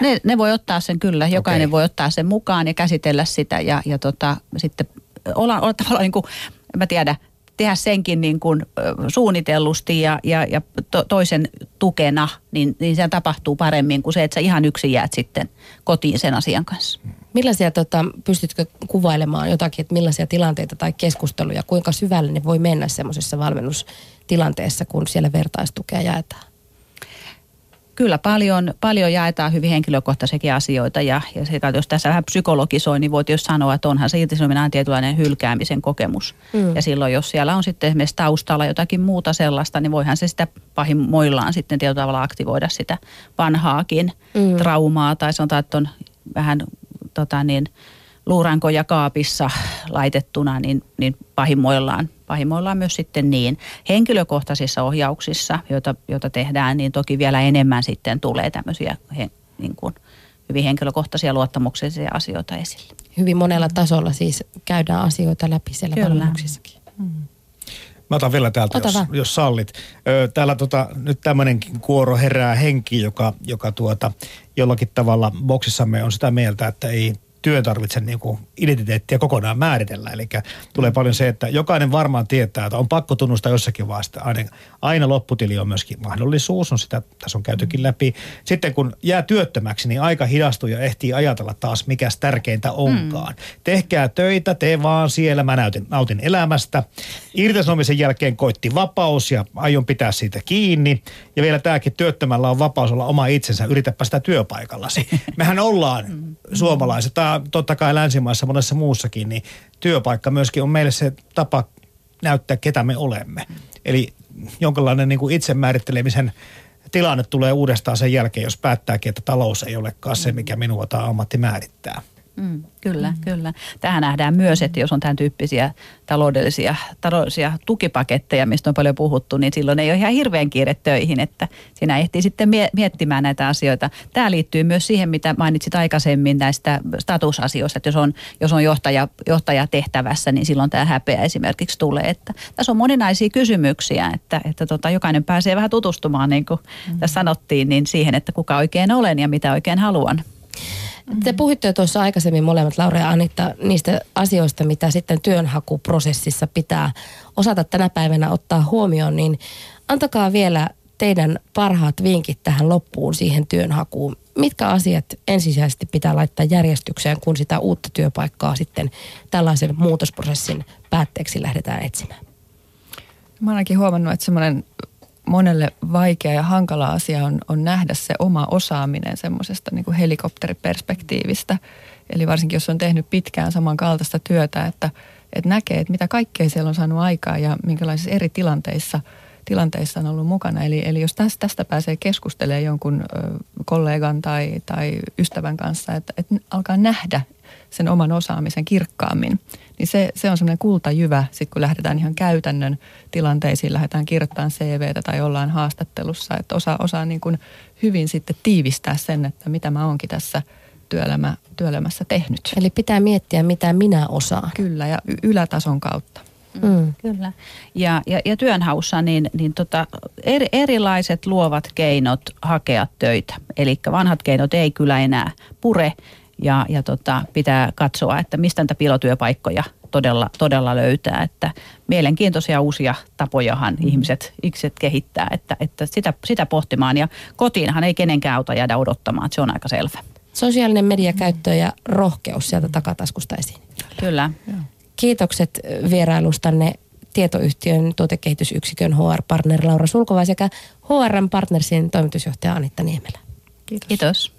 Ne, ne voi ottaa sen kyllä, jokainen okay. voi ottaa sen mukaan ja käsitellä sitä ja, ja tota, sitten olla, olla tavallaan niin kuin, en mä tiedä, tehdä senkin niin kuin suunnitellusti ja, ja, ja to, toisen tukena, niin, niin se tapahtuu paremmin kuin se, että sä ihan yksin jäät sitten kotiin sen asian kanssa. Millaisia, tota, pystytkö kuvailemaan jotakin, että millaisia tilanteita tai keskusteluja, kuinka syvälle ne voi mennä semmoisessa valmennustilanteessa, kun siellä vertaistukea jaetaan? Kyllä paljon, paljon jaetaan hyvin henkilökohtaisiakin asioita ja, ja se, jos tässä vähän psykologisoi, niin voit jos sanoa, että onhan se irtisanominen on tietynlainen hylkäämisen kokemus. Mm. Ja silloin, jos siellä on sitten esimerkiksi taustalla jotakin muuta sellaista, niin voihan se sitä pahimmoillaan sitten tietyllä tavalla aktivoida sitä vanhaakin mm. traumaa tai sanotaan, että on vähän tota niin, luurankoja kaapissa laitettuna, niin, niin pahimmoillaan. Pahimmoillaan myös sitten niin. Henkilökohtaisissa ohjauksissa, joita, joita tehdään, niin toki vielä enemmän sitten tulee tämmöisiä he, niin kuin hyvin henkilökohtaisia luottamuksellisia asioita esille. Hyvin monella tasolla siis käydään asioita läpi siellä valmennuksissakin. Mm-hmm. Mä otan vielä täältä, Ota jos, va- jos sallit. Täällä tota, nyt tämmöinenkin kuoro herää henki, joka, joka tuota, jollakin tavalla boksissamme on sitä mieltä, että ei työn tarvitse niin kuin identiteettiä kokonaan määritellä. Eli tulee paljon se, että jokainen varmaan tietää, että on pakko tunnustaa jossakin vasta. Aina, aina lopputili on myöskin mahdollisuus, on sitä, tässä on käytykin läpi. Sitten kun jää työttömäksi, niin aika hidastuu ja ehtii ajatella taas, mikäs tärkeintä onkaan. Mm. Tehkää töitä, tee vaan siellä, mä nautin, nautin elämästä. Irtisanomisen jälkeen koitti vapaus ja aion pitää siitä kiinni. Ja vielä tämäkin työttömällä on vapaus olla oma itsensä, yritäpä sitä työpaikallasi. Mehän ollaan mm. suomalaiset, totta kai länsimaissa monessa muussakin, niin työpaikka myöskin on meille se tapa näyttää, ketä me olemme. Eli jonkinlainen niin kuin itsemäärittelemisen tilanne tulee uudestaan sen jälkeen, jos päättääkin, että talous ei olekaan se, mikä minua tämä ammatti määrittää. Mm, kyllä, mm-hmm. kyllä. Tähän nähdään myös, että jos on tämän tyyppisiä taloudellisia, taloudellisia tukipaketteja, mistä on paljon puhuttu, niin silloin ei ole ihan hirveän kiire töihin, että siinä ehtii sitten mie- miettimään näitä asioita. Tämä liittyy myös siihen, mitä mainitsit aikaisemmin näistä statusasioista, että jos on, jos on johtaja, johtajatehtävässä, niin silloin tämä häpeä esimerkiksi tulee. Että tässä on moninaisia kysymyksiä, että, että tota, jokainen pääsee vähän tutustumaan, niin kuin mm-hmm. tässä sanottiin, niin siihen, että kuka oikein olen ja mitä oikein haluan. Te puhuitte jo tuossa aikaisemmin molemmat, Laura ja Anitta, niistä asioista, mitä sitten työnhakuprosessissa pitää osata tänä päivänä ottaa huomioon, niin antakaa vielä teidän parhaat vinkit tähän loppuun siihen työnhakuun. Mitkä asiat ensisijaisesti pitää laittaa järjestykseen, kun sitä uutta työpaikkaa sitten tällaisen muutosprosessin päätteeksi lähdetään etsimään? Mä oon ainakin huomannut, että semmoinen monelle vaikea ja hankala asia on, on nähdä se oma osaaminen semmoisesta niin kuin helikopteriperspektiivistä. Eli varsinkin, jos on tehnyt pitkään samankaltaista työtä, että, että näkee, että mitä kaikkea siellä on saanut aikaa ja minkälaisissa eri tilanteissa, tilanteissa on ollut mukana. Eli, eli jos tästä, tästä pääsee keskustelemaan jonkun kollegan tai, tai ystävän kanssa, että, että alkaa nähdä sen oman osaamisen kirkkaammin, niin se, se on semmoinen kultajyvä, sitten kun lähdetään ihan käytännön tilanteisiin, lähdetään kirjoittamaan C V:tä tai ollaan haastattelussa, että osaa, osaa niin kuin hyvin sitten tiivistää sen, että mitä mä oonkin tässä työelämä, työelämässä tehnyt. Eli pitää miettiä, mitä minä osaan. Kyllä, ja ylätason kautta. Mm. Kyllä. Ja, ja, ja työnhaussa niin, niin tota, eri, erilaiset luovat keinot hakea töitä, eli vanhat keinot ei kyllä enää pure. Ja, ja tota, pitää katsoa, että mistä niitä piilotyöpaikkoja todella, todella löytää. Että mielenkiintoisia uusia tapojahan ihmiset itse kehittää, että, että sitä, sitä pohtimaan. Ja kotiinhan ei kenenkään auta jäädä odottamaan, että se on aika selvä. Sosiaalinen mediakäyttö ja rohkeus sieltä takataskusta esiin. Kyllä. Kiitokset vierailustanne Tietoyhtiön tuotekehitysyksikön H R-partner Laura Sulkova sekä H R M Partnersin toimitusjohtaja Anitta Niemelä. Kiitos. Kiitos.